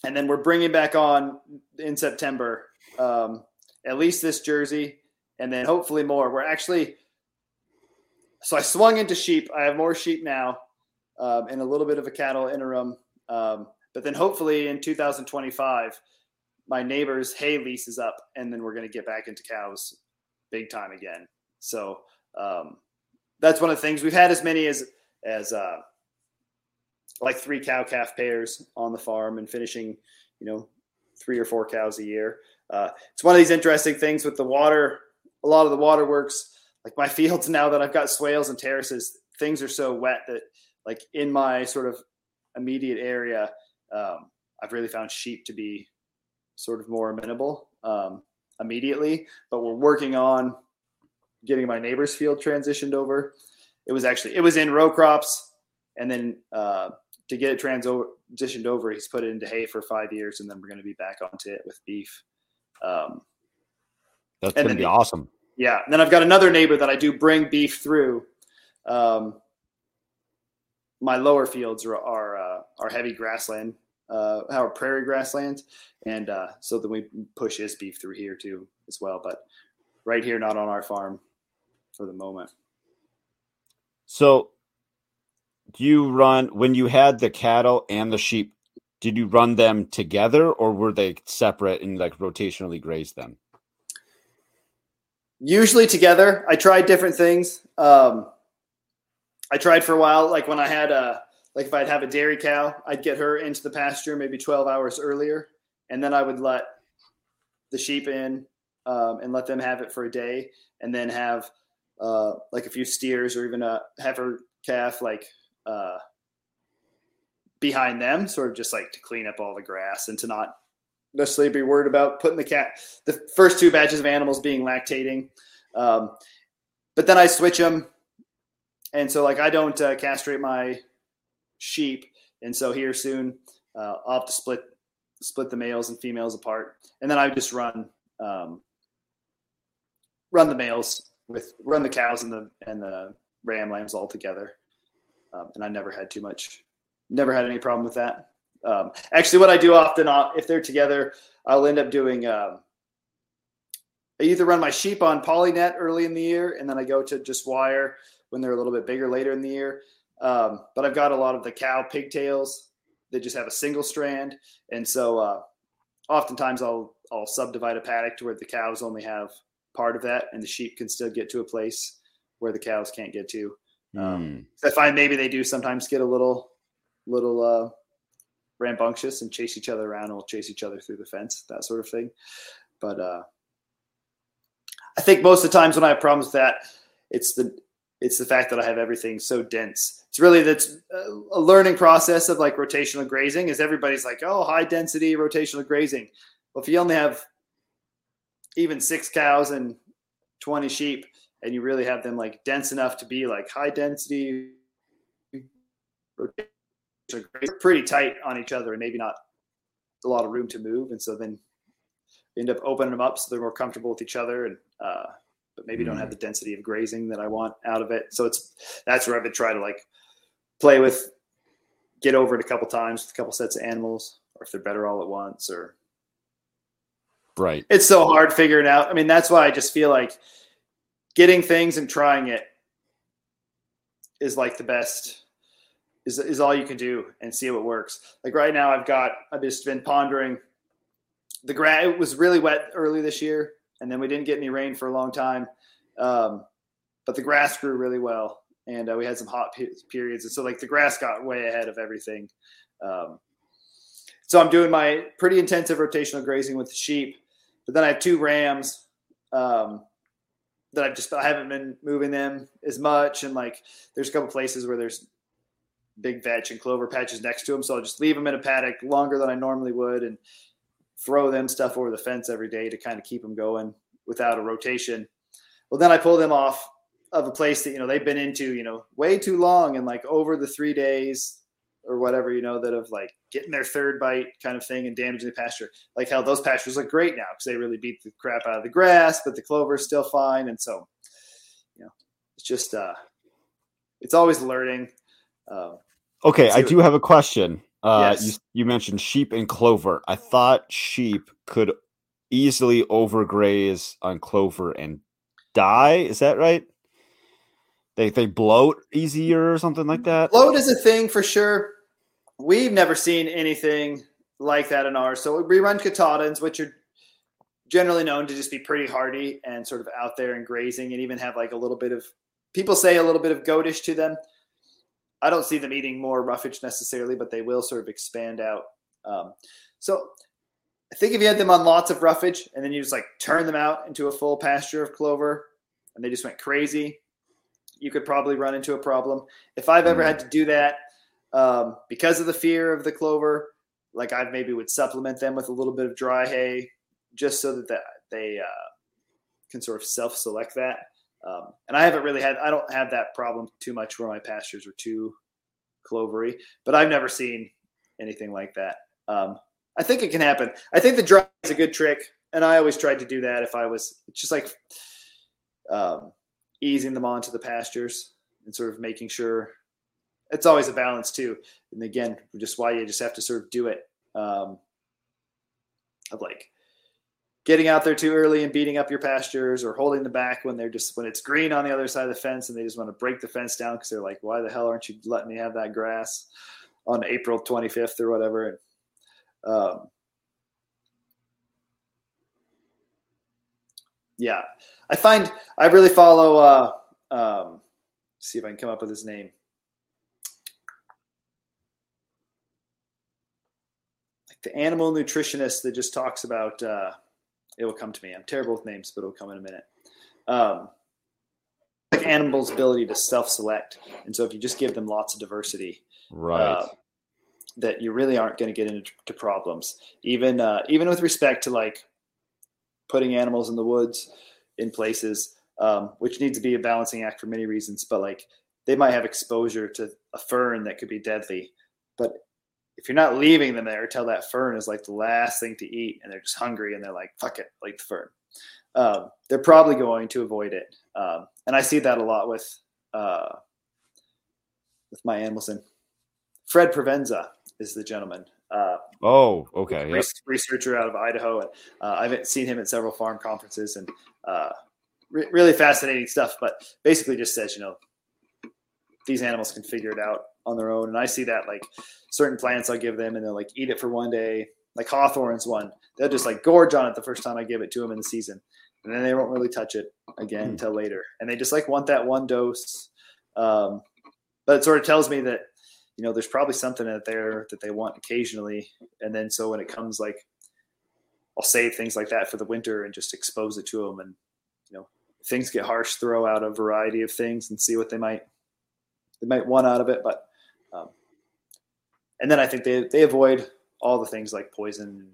and then we're bringing back on in September, at least this Jersey, and then hopefully more. We're actually, so I swung into sheep. I have more sheep now, and a little bit of a cattle interim. But then hopefully in 2025, my neighbor's hay lease is up, and then we're going to get back into cows big time again. So that's one of the things. We've had as many as 3 cow-calf pairs on the farm and finishing, 3 or 4 cows a year. It's one of these interesting things with the water. A lot of the water works, like my fields now that I've got swales and terraces, things are so wet that like in my sort of immediate area, I've really found sheep to be sort of more amenable immediately. But we're working on getting my neighbor's field transitioned over. It was in row crops, and then to get it transitioned over, he's put it into hay for 5 years, and then we're going to be back onto it with beef. That's going to be awesome. Yeah. And then I've got another neighbor that I do bring beef through. My lower fields are heavy grassland, our prairie grasslands. And so then we push his beef through here too as well. But right here, not on our farm for the moment. So when you had the cattle and the sheep, did you run them together, or were they separate and like rotationally graze them? Usually together. I tried different things. I tried for a while, like when I had if I'd have a dairy cow, I'd get her into the pasture maybe 12 hours earlier. And then I would let the sheep in and let them have it for a day, and then have a few steers or even a heifer calf, behind them, sort of just to clean up all the grass and to not necessarily be worried about putting the first 2 batches of animals being lactating. But then I switch them. And so I don't castrate my sheep. And so here soon I'll have to split the males and females apart. And then I just run the males run the cows and the ram lambs all together. And I never had any problem with that. Actually what I do often, if they're together, I'll end up doing, I either run my sheep on polynet early in the year, and then I go to just wire when they're a little bit bigger later in the year. But I've got a lot of the cow pigtails that just have a single strand. And so, oftentimes I'll subdivide a paddock to where the cows only have part of that, and the sheep can still get to a place where the cows can't get to. I find maybe they do sometimes get a little rambunctious and chase each other around, or chase each other through the fence, that sort of thing. But I think most of the times when I have problems with that, it's the fact that I have everything so dense. It's really that's a learning process of like rotational grazing. Is everybody's like, oh, high density rotational grazing. Well, if you only have even 6 cows and 20 sheep, and you really have them like dense enough to be like high density, rotational grazing, pretty tight on each other and maybe not a lot of room to move. And so then you end up opening them up so they're more comfortable with each other, and but maybe don't have the density of grazing that I want out of it. So that's where I've been trying to like play with, get over it a couple times with a couple sets of animals, or if they're better all at once, or right. It's so hard figuring out. I mean, that's why I just feel like getting things and trying it is like the best is all you can do, and see what works. Like right now I've just been pondering the grass. It was really wet early this year, and then we didn't get any rain for a long time. But the grass grew really well, and we had some hot periods. And so like the grass got way ahead of everything. So I'm doing my pretty intensive rotational grazing with the sheep, but then I have 2 rams, that I haven't been moving them as much. And like, there's a couple places where there's big vetch and clover patches next to them. So I'll just leave them in a paddock longer than I normally would, and throw them stuff over the fence every day to kind of keep them going without a rotation. Well, then I pull them off of a place that, they've been into, way too long, and like over the 3 days or whatever, that of like getting their 3rd bite kind of thing and damaging the pasture. Like how those pastures look great now because they really beat the crap out of the grass, but the clover is still fine. And so, it's just, it's always learning. Okay. I do have a question. Yes. You mentioned sheep and clover. I thought sheep could easily overgraze on clover and die. Is that right? They bloat easier or something like that? Bloat is a thing for sure. We've never seen anything like that in ours. So we run Katahdins, which are generally known to just be pretty hardy and sort of out there and grazing, and even have like a little bit of, people say a little bit of goatish to them. I don't see them eating more roughage necessarily, but they will sort of expand out. So I think if you had them on lots of roughage and then you just like turn them out into a full pasture of clover and they just went crazy, you could probably run into a problem. If I've ever had to do that, because of the fear of the clover, like I maybe would supplement them with a little bit of dry hay just so that they can sort of self-select that. And I don't have that problem too much where my pastures are too clovery, but I've never seen anything like that. I think it can happen. I think the dry is a good trick, and I always tried to do that if I was just like easing them onto the pastures and sort of making sure it's always a balance too. And again, just why you just have to sort of do it of like getting out there too early and beating up your pastures, or holding them back when it's green on the other side of the fence and they just want to break the fence down because they're like, why the hell aren't you letting me have that grass on April 25th or whatever? And, yeah, I find I really follow, see if I can come up with his name. Like the animal nutritionist that just talks about, it will come to me. I'm terrible with names, but it'll come in a minute. Like animals' ability to self-select. And so if you just give them lots of diversity, right, that you really aren't going to get into problems. Even with respect to like putting animals in the woods in places, which needs to be a balancing act for many reasons, but like they might have exposure to a fern that could be deadly, but if you're not leaving them there till that fern is like the last thing to eat and they're just hungry and they're like, fuck it, like the fern, they're probably going to avoid it. And I see that a lot with my animals. And Fred Provenza is the gentleman. Researcher out of Idaho. And I've seen him at several farm conferences, and really fascinating stuff, but basically just says, these animals can figure it out on their own. And I see that like certain plants I'll give them and they'll like eat it for one day, like hawthorn's one. They'll just like gorge on it the first time I give it to them in the season. and then they won't really touch it again until later. And they just like want that one dose. But it sort of tells me that, you know, there's probably something out there that they want occasionally. And then, so when it comes, like, I'll save things like that for the winter and just expose it to them. And, you know, if things get harsh, throw out a variety of things and see what they might want out of it. But, and then I think they avoid all the things like poison and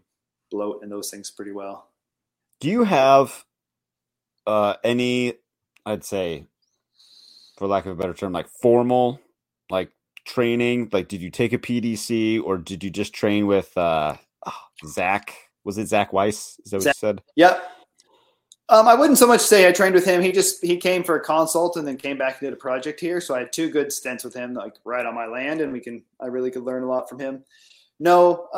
bloat and those things pretty well. Do you have any, I'd say, for lack of a better term, like formal, like training? Like, did you take a PDC or did you just train with Zach? Was it Zach Weiss? Is that what you said? Yep. I wouldn't so much say I trained with him. He came for a consult and then came back and did a project here. So I had two good stints with him, like right on my land, and I really could learn a lot from him. No.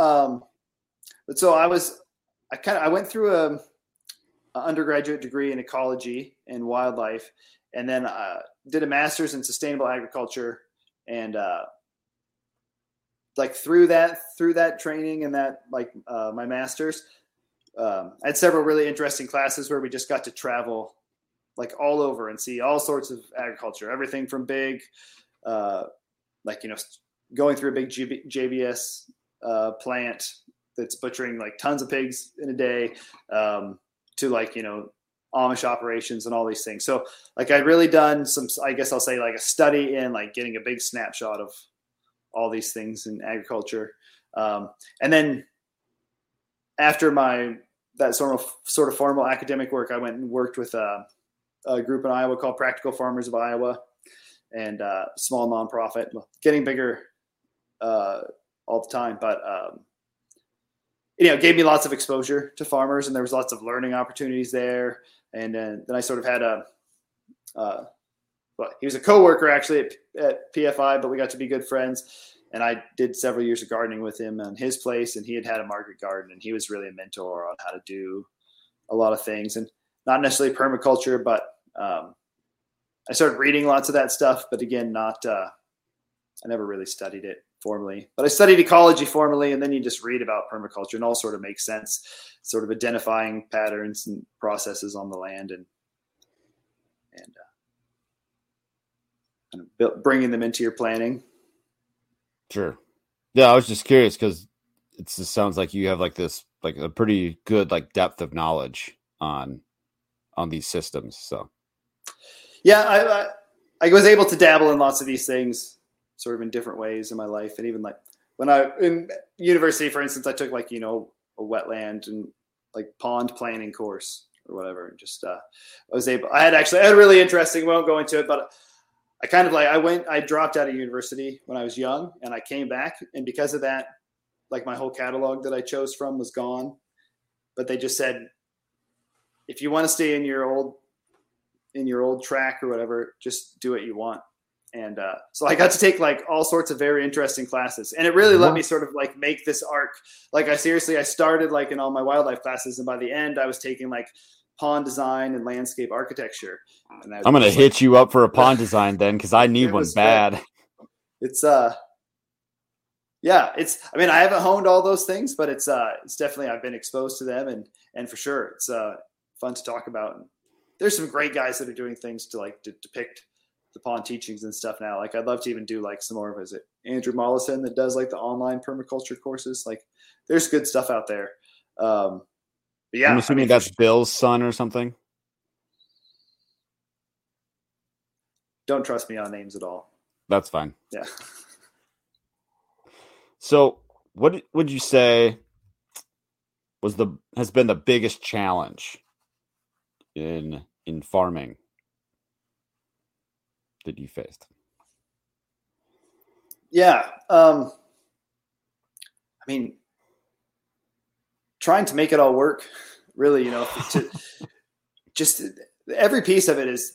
But so I went through a undergraduate degree in ecology and wildlife, and then did a master's in sustainable agriculture. And, like through that training and that, like, my master's, I had several really interesting classes where we just got to travel like all over and see all sorts of agriculture, everything from big, like, you know, going through a big JBS, plant that's butchering like tons of pigs in a day, to like, you know, Amish operations and all these things. So like, I'd really done some, I guess I'll say, like a study in like getting a big snapshot of all these things in agriculture. And then after that sort of formal academic work, I went and worked with a group in Iowa called Practical Farmers of Iowa, and small nonprofit, getting bigger all the time. But, you know, it gave me lots of exposure to farmers, and there was lots of learning opportunities there. And then I sort of had well, he was a coworker actually at PFI, but we got to be good friends. And I did several years of gardening with him on his place, and he had a market garden, and he was really a mentor on how to do a lot of things, and not necessarily permaculture, but I started reading lots of that stuff. But again, not I never really studied it formally, but I studied ecology formally, and then you just read about permaculture and all sort of makes sense, sort of identifying patterns and processes on the land and bringing them into your planning. Sure. Yeah, I was just curious because it just sounds like you have like this, like a pretty good like depth of knowledge on these systems. So, yeah, I was able to dabble in lots of these things, sort of in different ways in my life, and even like when I in university, for instance, I took like, you know, a wetland and like pond planning course or whatever, and just I had a really interesting. Won't go into it, but. I kind of like, I dropped out of university when I was young, and I came back, and because of that, like my whole catalog that I chose from was gone, but they just said, if you want to stay in your old track or whatever, just do what you want. And, so I got to take like all sorts of very interesting classes, and it really let me sort of like make this arc. Like I started like in all my wildlife classes, and by the end I was taking like pond design and landscape architecture. And I'm going to hit you up for a pond design then, because I need one bad. Great. It's, yeah, it's, I mean, I haven't honed all those things, but it's definitely, I've been exposed to them, and for sure it's fun to talk about. And there's some great guys that are doing things to like to depict the pond teachings and stuff now. Like I'd love to even do like some more of, is it Andrew Mollison that does like the online permaculture courses? Like there's good stuff out there. But yeah, I'm assuming that's Bill's son or something. Don't trust me on names at all. That's fine. Yeah. So, what would you say was has been the biggest challenge in farming that you faced? Yeah, I mean, trying to make it all work, really, you know, just every piece of it is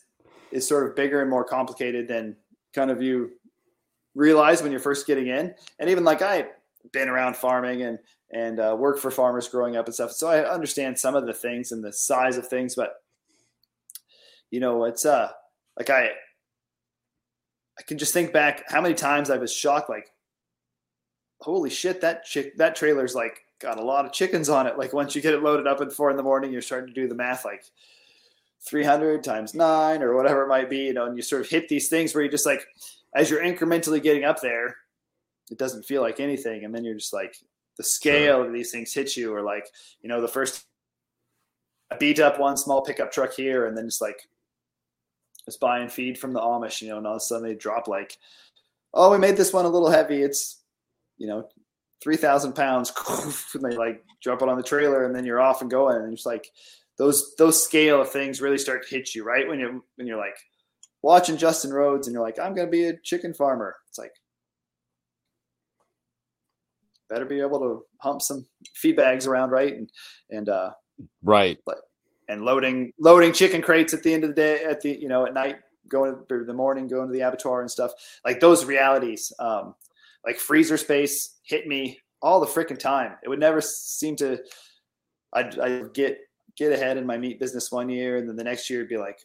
sort of bigger and more complicated than kind of you realize when you're first getting in. And even like I've been around farming and worked for farmers growing up and stuff. So I understand some of the things and the size of things, but you know, it's like I can just think back how many times I was shocked, like, holy shit, that trailer's like got a lot of chickens on it. Like once you get it loaded up at 4 in the morning, you're starting to do the math. Like 300 times 9 or whatever it might be, you know, and you sort of hit these things where you just like, as you're incrementally getting up there, it doesn't feel like anything. And then you're just like, the scale of these things hit you, or like, you know, the first I beat up one small pickup truck here, and then just like, was buying feed from the Amish, you know, and all of a sudden they drop like, oh, we made this one a little heavy. It's, you know, 3,000 pounds. And they like drop it on the trailer, and then you're off and going. And it's like those scale of things really start to hit you, right? When you're like watching Justin Rhodes and you're like, I'm going to be a chicken farmer. It's like, better be able to hump some feed bags around. Right. And right. But, and loading chicken crates at the end of the day, at the, you know, at night, going to the morning, going to the abattoir and stuff, like those realities, like freezer space hit me all the freaking time. It would never seem to, I'd get ahead in my meat business one year. And then the next year it'd be like,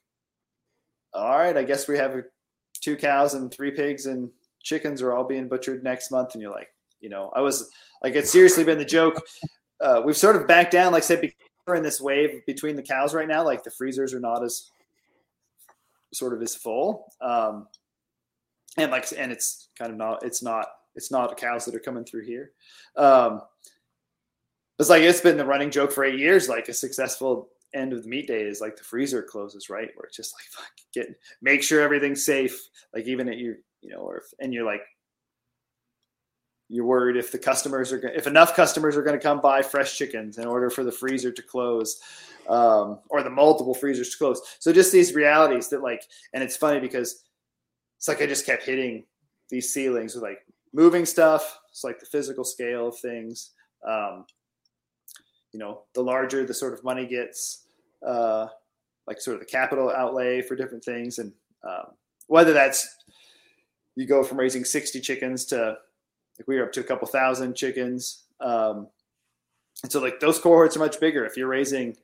all right, I guess we have 2 cows and 3 pigs and chickens are all being butchered next month. And you're like, you know, I was like, it's seriously been the joke. We've sort of backed down, like I said, in this wave between the cows right now, like the freezers are not as sort of as full, and it's kind of not, it's not cows that are coming through here. It's like, it's been the running joke for 8 years, like a successful end of the meat day is like the freezer closes, right? Where it's just like, fuck, make sure everything's safe, like even at your, you know, and you're like, you're worried if the customers are, if enough customers are going to come buy fresh chickens in order for the freezer to close, or the multiple freezers to close. So just these realities that like, and it's funny because it's like I just kept hitting these ceilings with like moving stuff. It's like the physical scale of things. You know, the larger the sort of money gets, like sort of the capital outlay for different things, and whether that's you go from raising 60 chickens to like we were up to a couple thousand chickens. And so like those cohorts are much bigger. If you're raising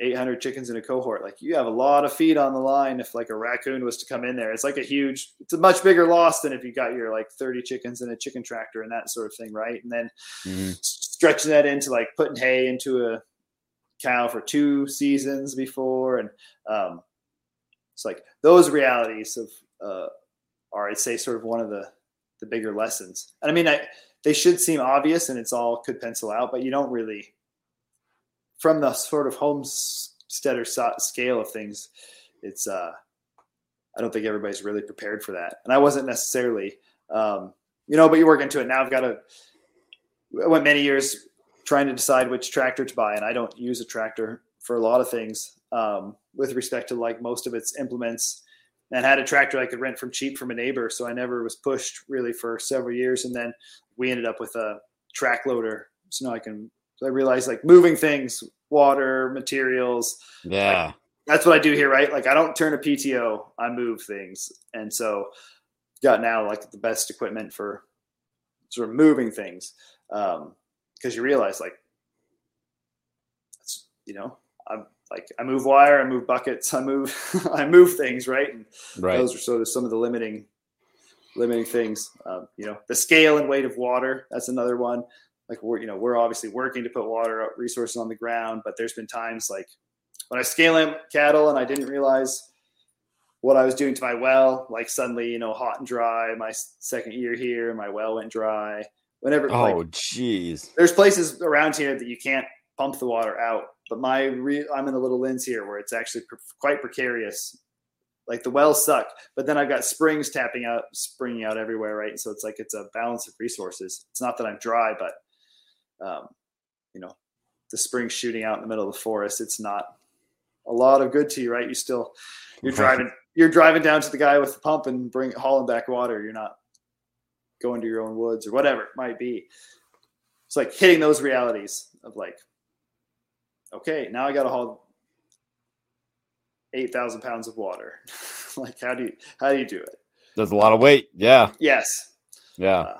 800 chickens in a cohort, like you have a lot of feed on the line. If like a raccoon was to come in there, it's like it's a much bigger loss than if you got your like 30 chickens in a chicken tractor and that sort of thing. Right. And then stretching that into like putting hay into a cow for 2 seasons before. And it's like those realities of, are I'd say sort of one of the bigger lessons. And I mean, they should seem obvious and it's all could pencil out, but you don't really, from the sort of homesteader scale of things, it's, I don't think everybody's really prepared for that. And I wasn't necessarily, you know, but you work into it. Now I went many years trying to decide which tractor to buy, and I don't use a tractor for a lot of things, with respect to like most of its implements, and had a tractor I could rent from cheap from a neighbor. So I never was pushed really for several years. And then we ended up with a track loader. So now I realized like moving things, water, materials. Yeah. Like, that's what I do here, right? Like I don't turn a PTO, I move things. And so got now like the best equipment for sort of moving things. 'Cause you realize like, it's, you know, I move wire, I move buckets, I move things, right? And right. Those are sort of some of the limiting things. You know, the scale and weight of water, that's another one. Like we're obviously working to put water resources on the ground, but there's been times like when I scale in cattle and I didn't realize what I was doing to my well, like suddenly, you know, hot and dry, my second year here, my well went dry. Whenever, oh, jeez. Like, there's places around here that you can't pump the water out. But I'm in a little lens here where it's actually quite precarious. Like the wells suck, but then I've got springs springing out everywhere, right? So it's like it's a balance of resources. It's not that I'm dry, but you know, the spring's shooting out in the middle of the forest. It's not a lot of good to you, right? You're driving down to the guy with the pump and hauling back water. You're not going to your own woods or whatever it might be. It's like hitting those realities of like, okay, now I got to haul 8,000 pounds of water. Like, how do you do it? That's a lot of weight. Yeah. Yes. Yeah.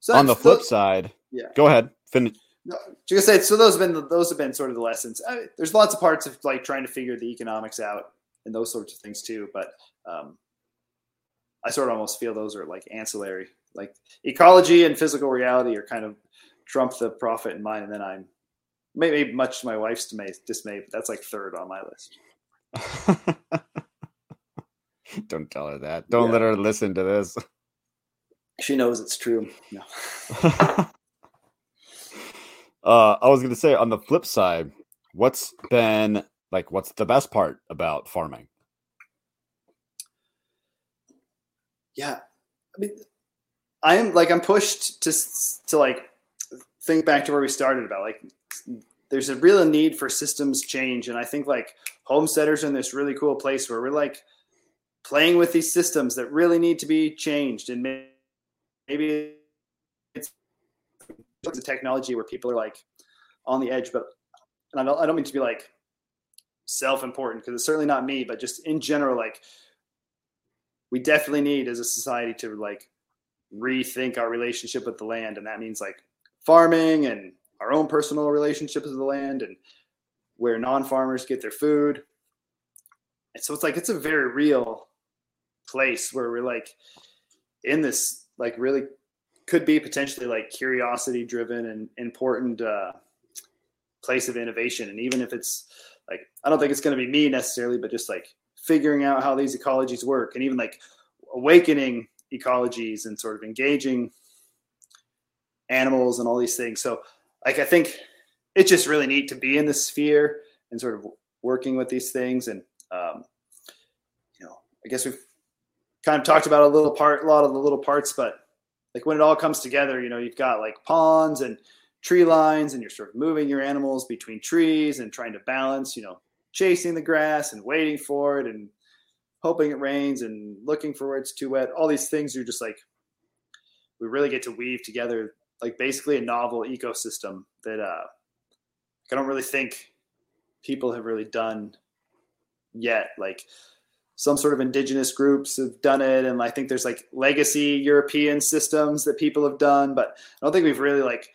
So on the flip side, yeah. Go ahead. Finish. No, just say so. Those have been sort of the lessons. There's lots of parts of like trying to figure the economics out and those sorts of things too. But I sort of almost feel those are like ancillary. Like ecology and physical reality are kind of trump the profit in mind, and then I'm Maybe much to my wife's dismay, but that's like third on my list. Don't tell her that. Don't let her listen to this. She knows it's true. No. I was going to say, on the flip side, what's the best part about farming? Yeah. I mean, I'm pushed to think back to where we started about, like, there's a real need for systems change. And I think like homesteaders are in this really cool place where we're like playing with these systems that really need to be changed. And maybe it's a technology where people are like on the edge, but I don't mean to be like self-important, because it's certainly not me, but just in general, like we definitely need as a society to like rethink our relationship with the land. And that means like farming and our own personal relationships with the land and where non-farmers get their food. And so it's like, it's a very real place where we're like in this, like really could be potentially like curiosity driven and important place of innovation. And even if it's like, I don't think it's going to be me necessarily, but just like figuring out how these ecologies work and even like awakening ecologies and sort of engaging animals and all these things. So like, I think it's just really neat to be in this sphere and sort of working with these things. And, I guess we've kind of talked about a lot of the little parts, but like when it all comes together, you know, you've got like ponds and tree lines and you're sort of moving your animals between trees and trying to balance, you know, chasing the grass and waiting for it and hoping it rains and looking for where it's too wet. All these things you're just like, we really get to weave together like basically a novel ecosystem that I don't really think people have really done yet. Like some sort of indigenous groups have done it. And I think there's like legacy European systems that people have done, but I don't think we've really like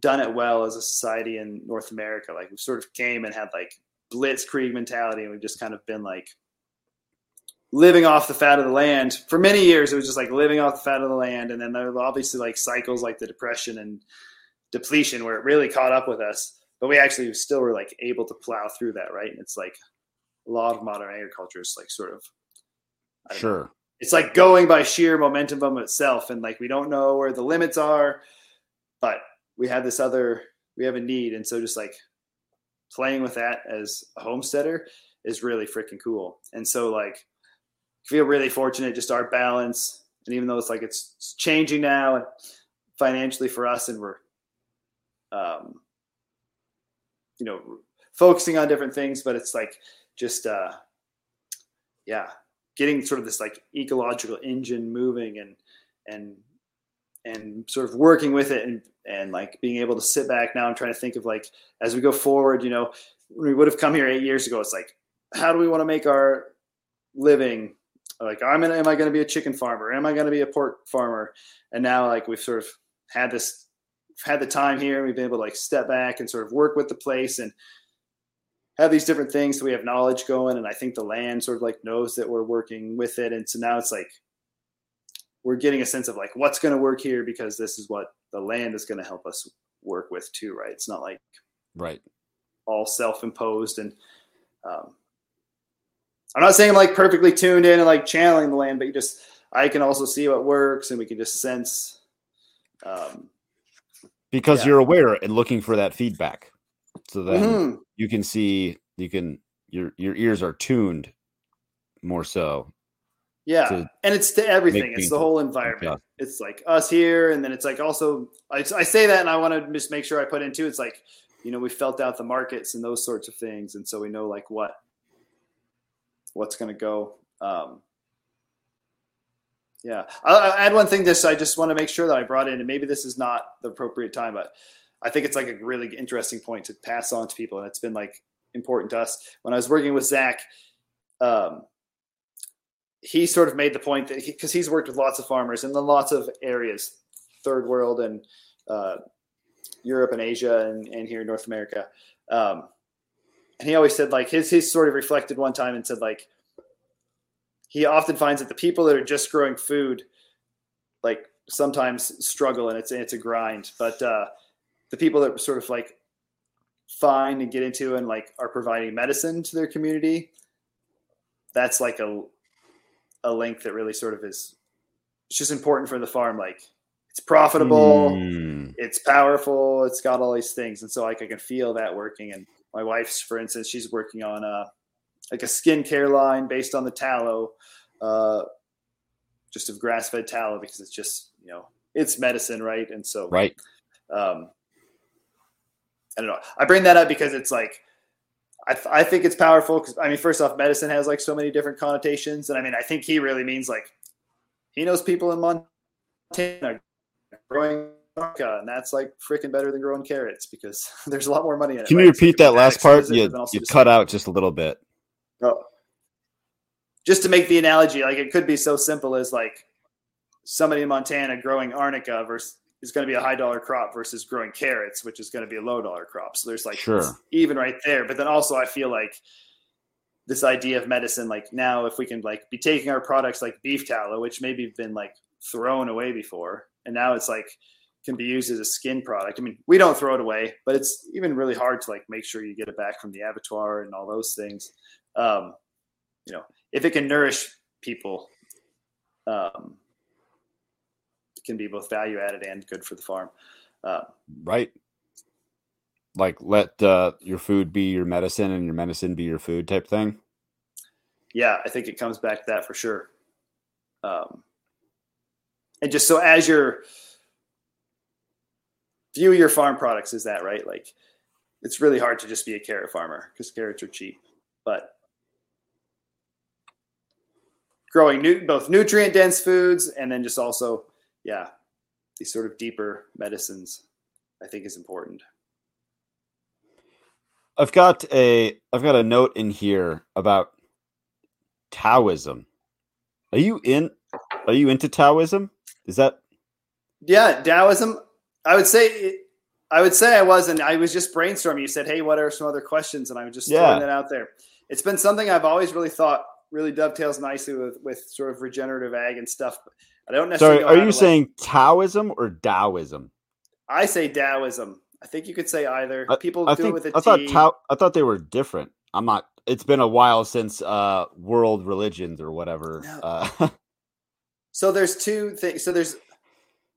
done it well as a society in North America. Like we've sort of came and had like blitzkrieg mentality. And we've just kind of been like living off the fat of the land for many years. It was just like living off the fat of the land. And then there were obviously like cycles like the Depression and depletion where it really caught up with us, but we actually still were like able to plow through that. Right. And it's like a lot of modern agriculture is like sort of, I don't know. It's like going by sheer momentum of itself. And like, we don't know where the limits are, but we have a need. And so just like playing with that as a homesteader is really freaking cool. And so like, feel really fortunate, just our balance. And even though it's like, it's changing now and financially for us, and we're, focusing on different things, but it's like just, getting sort of this like ecological engine moving and sort of working with it and like being able to sit back. Now I'm trying to think of like, as we go forward, you know, when we would have come here 8 years ago, it's like, how do we want to make our living? Like, am I going to be a chicken farmer? Am I going to be a pork farmer? And now like we've sort of had the time here. We've been able to like step back and sort of work with the place and have these different things. So we have knowledge going. And I think the land sort of like knows that we're working with it. And so now it's like, we're getting a sense of like, what's going to work here, because this is what the land is going to help us work with too. Right. It's not like all self-imposed. And, I'm not saying I'm like perfectly tuned in and like channeling the land, but I can also see what works and we can just sense. Because you're aware and looking for that feedback. So then you can see, your ears are tuned more so. Yeah. And it's to everything. It's the whole environment. Yeah. It's like us here. And then it's like, also, I say that and I want to just make sure I put in too. It's like, you know, we felt out the markets and those sorts of things. And so we know like what's going to go. I'll add one thing. I just want to make sure that I brought in, and maybe this is not the appropriate time, but I think it's like a really interesting point to pass on to people. And it's been like important to us. When I was working with Zach, he sort of made the point that because he's worked with lots of farmers in lots of areas, third world and Europe and Asia and here in North America. And he always said like his sort of reflected one time and said like, he often finds that the people that are just growing food, like sometimes struggle and it's a grind, but the people that sort of like find and get into and like are providing medicine to their community, that's like a link that really sort of is, it's just important for the farm. Like it's profitable, it's powerful, it's got all these things. And so like I can feel that working. And my wife's, for instance, she's working on a skincare line based on the tallow, just of grass-fed tallow, because it's just, you know, it's medicine, right? And so, right. I don't know. I bring that up because it's like, I think it's powerful because, I mean, first off, medicine has like so many different connotations. And I mean, I think he really means like, he knows people in Montana growing and that's like freaking better than growing carrots because there's a lot more money in it. Can you repeat that last part? You cut out just a little bit. Oh. Just to make the analogy, like it could be so simple as like somebody in Montana growing arnica is going to be a high dollar crop versus growing carrots, which is going to be a low dollar crop. So there's like even right there. But then also I feel like this idea of medicine, like now if we can like be taking our products like beef tallow, which maybe have been like thrown away before, and now it's like can be used as a skin product. I mean, we don't throw it away, but it's even really hard to like make sure you get it back from the abattoir and all those things. You know, if it can nourish people, it can be both value added and good for the farm. Right. Like let your food be your medicine and your medicine be your food type thing. Yeah, I think it comes back to that for sure. And just so as you're view your farm products as that, right? Like it's really hard to just be a carrot farmer because carrots are cheap, but growing both nutrient dense foods and then just also, yeah, these sort of deeper medicines, I think is important. I've got a note in here about Taoism. Are you into Taoism? Is that? Yeah, Taoism. I would say I was, and I was just brainstorming. You said, "Hey, what are some other questions?" And I was just throwing that out there. It's been something I've always really thought really dovetails nicely with sort of regenerative ag and stuff. I don't necessarily. Sorry, are you saying Taoism or Taoism? I say Taoism. I think you could say either. I thought they were different. I'm not. It's been a while since world religions or whatever. No. So there's two things. So there's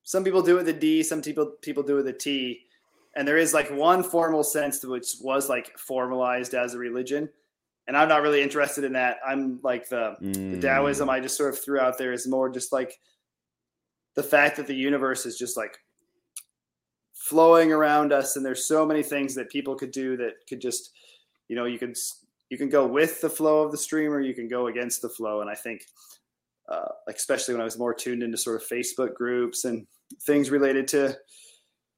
some people do it with a D. Some people do it with a T. And there is like one formal sense which was like formalized as a religion. And I'm not really interested in that. I'm like the Taoism I just sort of threw out there is more just like the fact that the universe is just like flowing around us. And there's so many things that people could do that could just, you know, you can go with the flow of the stream or you can go against the flow. And I think like especially when I was more tuned into sort of Facebook groups and things related to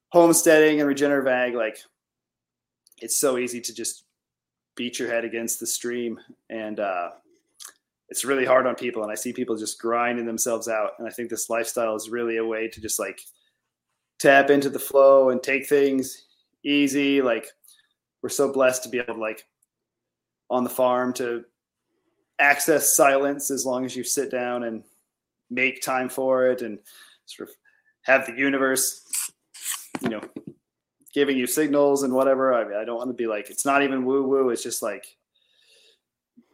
homesteading and regenerative ag, like it's so easy to just beat your head against the stream. And it's really hard on people. And I see people just grinding themselves out. And I think this lifestyle is really a way to just like tap into the flow and take things easy. Like we're so blessed to be able to like on the farm to access silence as long as you sit down and make time for it and sort of have the universe, you know, giving you signals and whatever. I mean, I don't want to be like, it's not even woo woo. It's just like,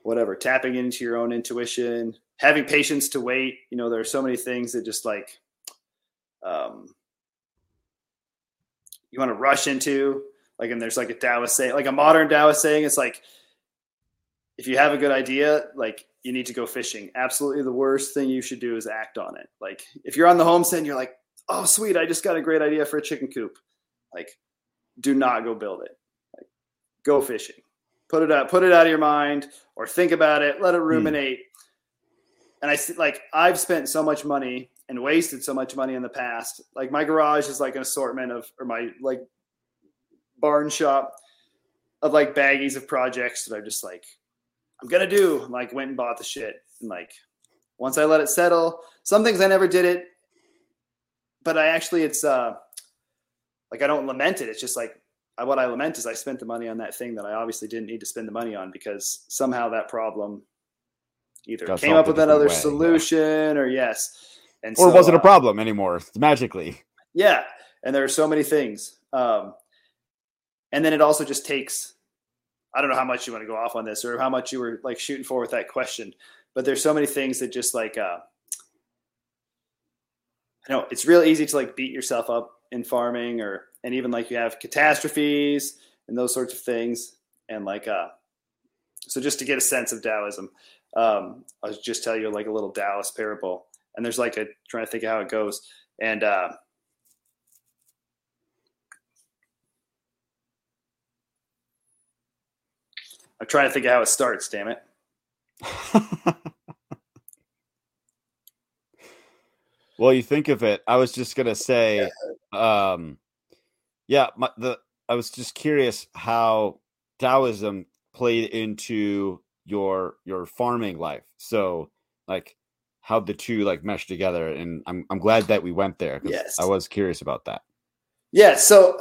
whatever, tapping into your own intuition, having patience to wait. You know, there are so many things that just like, you want to rush into like, and there's like a Taoist saying, like a modern Taoist saying, it's like, if you have a good idea, like you need to go fishing. Absolutely. The worst thing you should do is act on it. Like if you're on the homestead and you're like, oh sweet, I just got a great idea for a chicken coop. Like, do not go build it. Like, go fishing. Put it out of your mind, or think about it. Let it ruminate. And I see, like, I've spent so much money and wasted so much money in the past. Like, my garage is like an assortment of, or my like barn shop of like baggies of projects that I'm just like, I'm gonna do. And, like, went and bought the shit, and like, once I let it settle, some things I never did it, but I actually it's like I don't lament it. It's just like what I lament is I spent the money on that thing that I obviously didn't need to spend the money on because somehow that problem either got came up with another way, solution or yes. And or so, wasn't a problem anymore magically. Yeah. And there are so many things. And then it also just takes, I don't know how much you want to go off on this or how much you were like shooting for with that question, but there's so many things that just like, I know it's real easy to like beat yourself up in farming or, and even like you have catastrophes and those sorts of things. And like, so just to get a sense of Taoism, I'll just tell you like a little Taoist parable. And there's like a, trying to think of how it goes. And, I'm trying to think of how it starts, damn it. Well, you think of it. I was just going to say, I was just curious how Taoism played into your farming life. So like how the two like mesh together. And I'm glad that we went there, 'cause yes, I was curious about that. Yeah. So,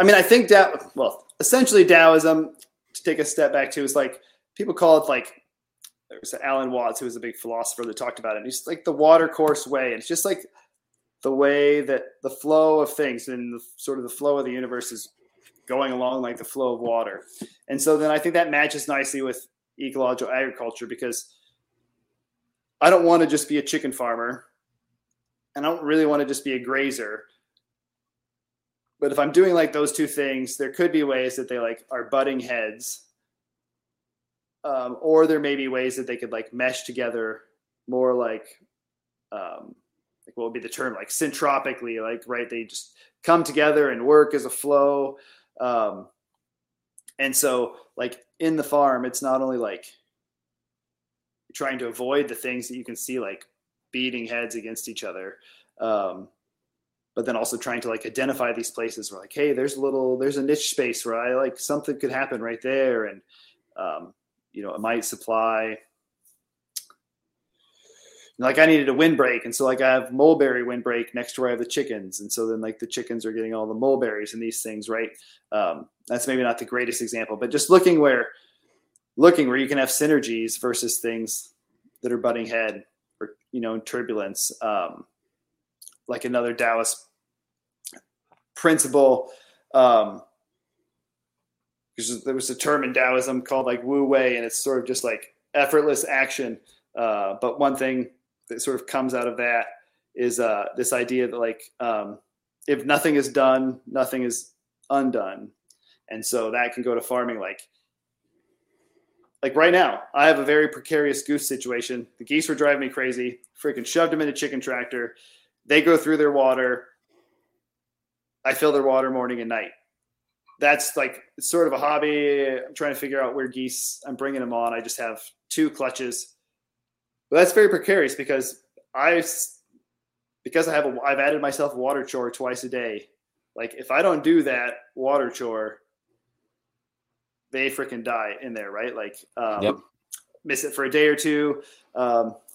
I mean, I think that, well, essentially Taoism, to take a step back to, is like people call it like, there's Alan Watts, who was a big philosopher that talked about it. And he's like the water course way. And it's just like the way that the flow of things and the, sort of the flow of the universe is going along like the flow of water. And so then I think that matches nicely with ecological agriculture, because I don't want to just be a chicken farmer and I don't really want to just be a grazer. But if I'm doing like those two things, there could be ways that they like are butting heads, or there may be ways that they could like mesh together more like what would be the term, like syntropically, like, right. They just come together and work as a flow. And so like in the farm, it's not only like trying to avoid the things that you can see, like beating heads against each other. But then also trying to like identify these places where like, hey, there's a niche space where I like something could happen right there. And, you know, it might supply, like I needed a windbreak. And so like I have mulberry windbreak next to where I have the chickens. And so then like the chickens are getting all the mulberries and these things, right? That's maybe not the greatest example, but just looking where you can have synergies versus things that are butting head or, you know, turbulence. Like another Taoist principle, there was a term in Taoism called like Wu Wei, and it's sort of just like effortless action. But one thing that sort of comes out of that is this idea that like if nothing is done, nothing is undone. And so that can go to farming. Like right now, I have a very precarious goose situation. The geese were driving me crazy, freaking shoved them in a chicken tractor. They go through their water. I fill their water morning and night. That's like, it's sort of a hobby. I'm trying to figure out where geese, I'm bringing them on. I just have two clutches. But that's very precarious because I've added myself a water chore twice a day. Like if I don't do that water chore, they freaking die in there, right? Like miss it for a day or two.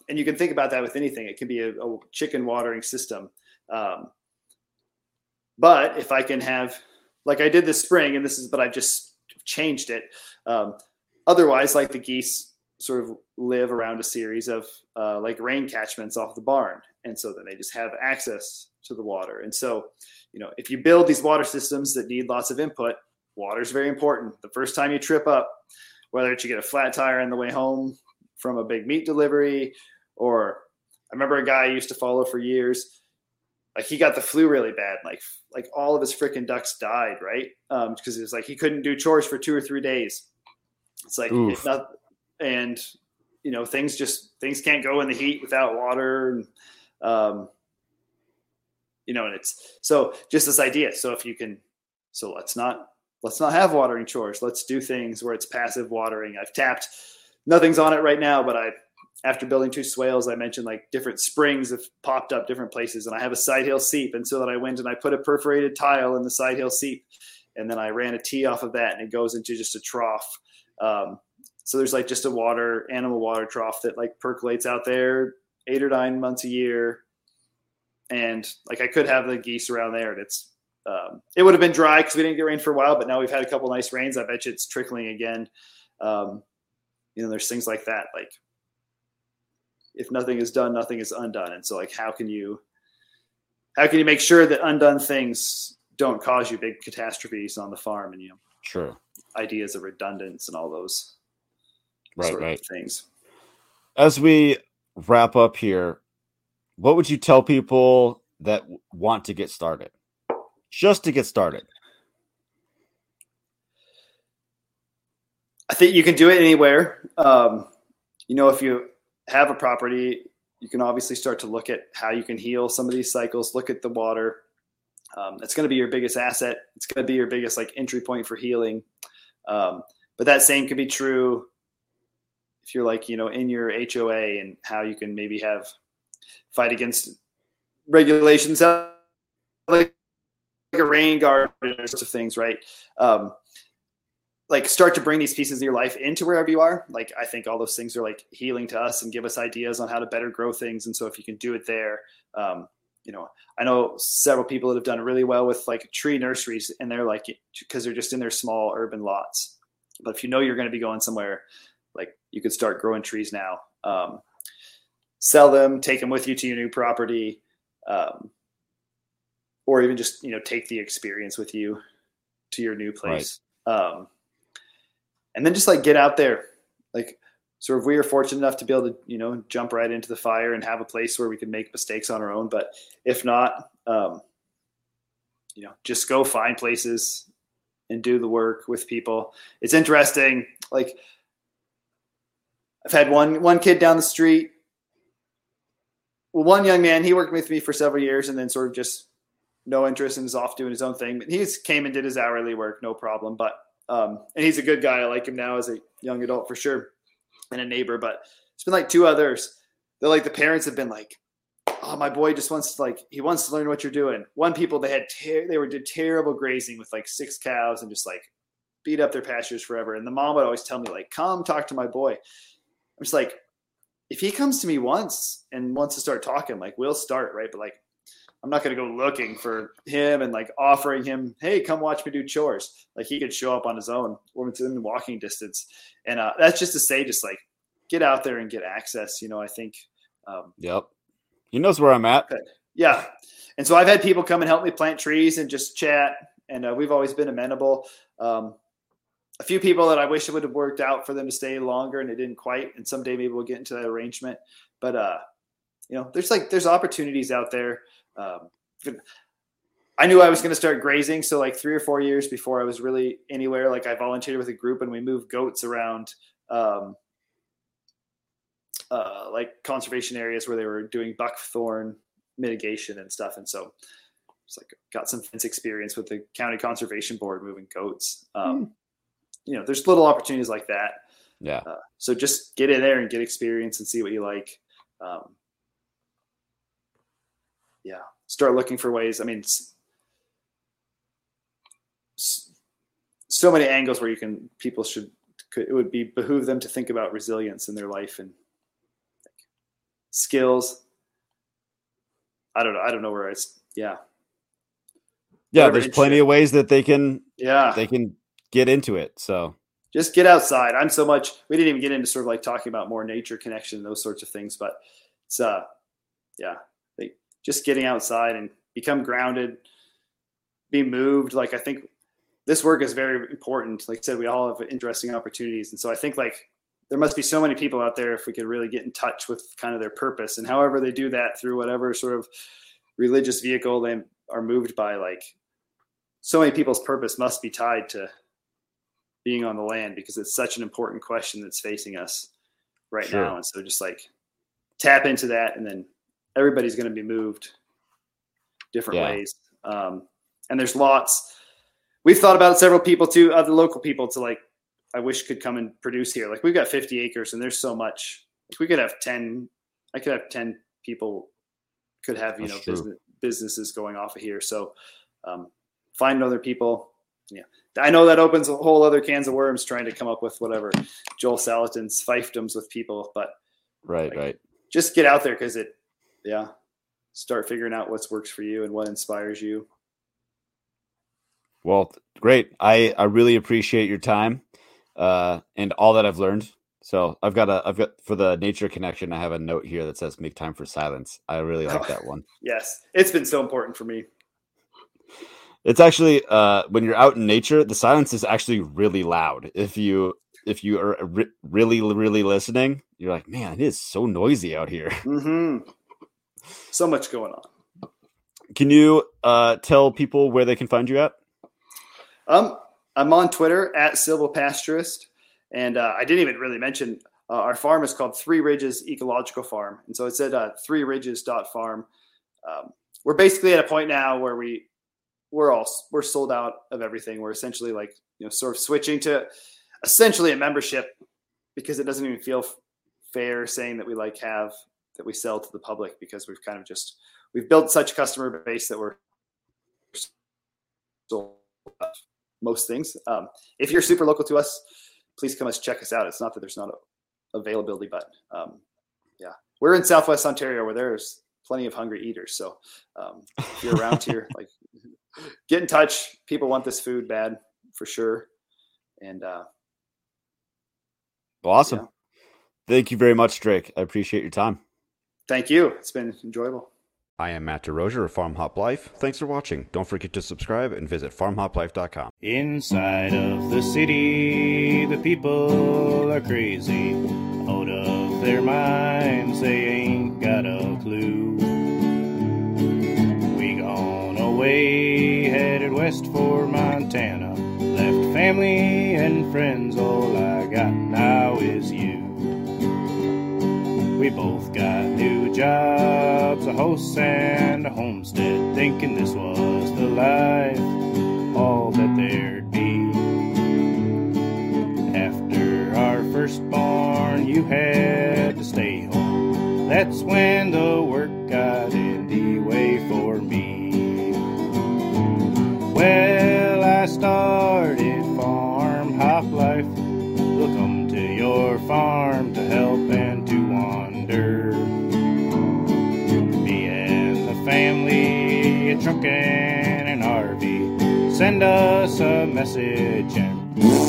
And you can think about that with anything. It can be a chicken watering system. But if I can have, like I did this spring, but I've just changed it. Otherwise, like the geese sort of live around a series of like rain catchments off the barn. And so then they just have access to the water. And so, you know, if you build these water systems that need lots of input, water is very important. The first time you trip up, whether you get a flat tire on the way home from a big meat delivery, or I remember a guy I used to follow for years, like he got the flu really bad. Like all of his freaking ducks died. Right. Cause it was like, he couldn't do chores for 2 or 3 days. It's like, and you know, things can't go in the heat without water. And, you know, and it's, so just this idea. So if you can, so let's not have watering chores. Let's do things where it's passive watering. I've tapped, nothing's on it right now, but after building two swales, I mentioned like different springs have popped up different places, and I have a side hill seep. And so that I went and I put a perforated tile in the side hill seep, and then I ran a tee off of that, and it goes into just a trough. So there's like just a animal water trough that like percolates out there 8 or 9 months a year. And like, I could have the geese around there, and it's, it would have been dry cause we didn't get rain for a while, but now we've had a couple nice rains. I bet you it's trickling again. You know, there's things like that. Like if nothing is done, nothing is undone. And so like, how can you make sure that undone things don't cause you big catastrophes on the farm and, you know, sure, ideas of redundance and all those sort of things. As we wrap up here, what would you tell people that want to get started? Just to get started. I think you can do it anywhere. You know, if you have a property, you can obviously start to look at how you can heal some of these cycles. Look at the water. It's going to be your biggest asset. It's going to be your biggest like entry point for healing. But that same could be true if you're like, you know, in your HOA and how you can maybe have fight against regulations like a rain garden and sorts of things, right? Like start to bring these pieces of your life into wherever you are. Like, I think all those things are like healing to us and give us ideas on how to better grow things. And so if you can do it there, you know, I know several people that have done really well with like tree nurseries, and they're like, because they're just in their small urban lots. But if you know you're going to be going somewhere, like you could start growing trees now, sell them, take them with you to your new property, or even just, you know, take the experience with you to your new place. Right. And then just like get out there. Like, sort of, we are fortunate enough to be able to, you know, jump right into the fire and have a place where we can make mistakes on our own. But if not, you know, just go find places and do the work with people. It's interesting. Like, I've had one kid down the street. Well, one young man, he worked with me for several years and then sort of just no interest and is off doing his own thing. But he just came and did his hourly work, no problem. But and he's a good guy. I like him now as a young adult for sure, and a neighbor. But it's been like two others. They're like, the parents have been like, "Oh, my boy just wants to like, he wants to learn what you're doing." One people, they had did terrible grazing with like 6 cows and just like beat up their pastures forever. And the mom would always tell me like, "Come talk to my boy." I'm just like, if he comes to me once and wants to start talking, like we'll start, right? But like, I'm not going to go looking for him and like offering him, "Hey, come watch me do chores." Like he could show up on his own or within walking distance. And that's just to say, just like get out there and get access. You know, I think. Yep. He knows where I'm at. Yeah. And so I've had people come and help me plant trees and just chat. And we've always been amenable. A few people that I wish it would have worked out for them to stay longer, and it didn't quite. And someday maybe we'll get into that arrangement. But, you know, there's opportunities out there. I knew I was going to start grazing. So like 3 or 4 years before I was really anywhere, like I volunteered with a group and we moved goats around, like conservation areas where they were doing buckthorn mitigation and stuff. And so it's like, got some fence experience with the county conservation board moving goats. You know, there's little opportunities like that. Yeah. So just get in there and get experience and see what you like. Yeah. Start looking for ways. I mean, so many angles where it would behoove them to think about resilience in their life and skills. I don't know where it's. Yeah. Yeah. Whatever, there's plenty of ways that they can get into it. So just get outside. We didn't even get into sort of like talking about more nature connection and those sorts of things, but it's yeah. Just getting outside and become grounded, be moved. Like, I think this work is very important. Like I said, we all have interesting opportunities. And so I think like there must be so many people out there, if we could really get in touch with kind of their purpose and however they do that through whatever sort of religious vehicle they are moved by, like so many people's purpose must be tied to being on the land because it's such an important question that's facing us right now. And so just like tap into that, and then everybody's going to be moved different ways. And there's lots. We've thought about several people too, other local people to like, I wish could come and produce here. Like we've got 50 acres and there's so much. Like we could have 10. I could have 10 people could have, you know, businesses going off of here. So find other people. Yeah. I know that opens a whole other cans of worms trying to come up with whatever Joel Salatin's fiefdoms with people, but just get out there. Cause start figuring out what works for you and what inspires you. Well, great. I really appreciate your time and all that I've learned. So I've got for the nature connection, I have a note here that says make time for silence. I really like that one. Yes. It's been so important for me. It's actually when you're out in nature, the silence is actually really loud. If you are really listening, you're like, man, it is so noisy out here. Mm-hmm. So much going on. Can you tell people where they can find you at? I'm on Twitter at silvopasturist, and I didn't even really mention our farm is called Three Ridges Ecological Farm, and so it's at threeridges.farm. We're basically at a point now where we're sold out of everything. We're essentially sort of switching to essentially a membership because it doesn't even feel fair saying that we sell to the public, because we've kind of we've built such a customer base that we're sold out of most things. If you're super local to us, please come and check us out. It's not that there's not a availability, but yeah, we're in Southwest Ontario where there's plenty of hungry eaters. So if you're around here, get in touch. People want this food bad for sure. And awesome. Yeah. Thank you very much, Drake. I appreciate your time. Thank you. It's been enjoyable. I am Matt DeRozier of FarmHopLife. Thanks for watching. Don't forget to subscribe and visit FarmHopLife.com. Inside of the city, the people are crazy. Out of their minds, they ain't got a clue. We gone away, headed west for Montana. Left family and friends, all I got now is you. We both got new jobs, a house and a homestead, thinking this was the life, all that there'd be. After our firstborn, you had to stay home. That's when the work got in the way for me. Well, I started Farm Hop Life. We'll come to your farm to help and to wander. Me and the family, a truck and an RV. Send us a message and...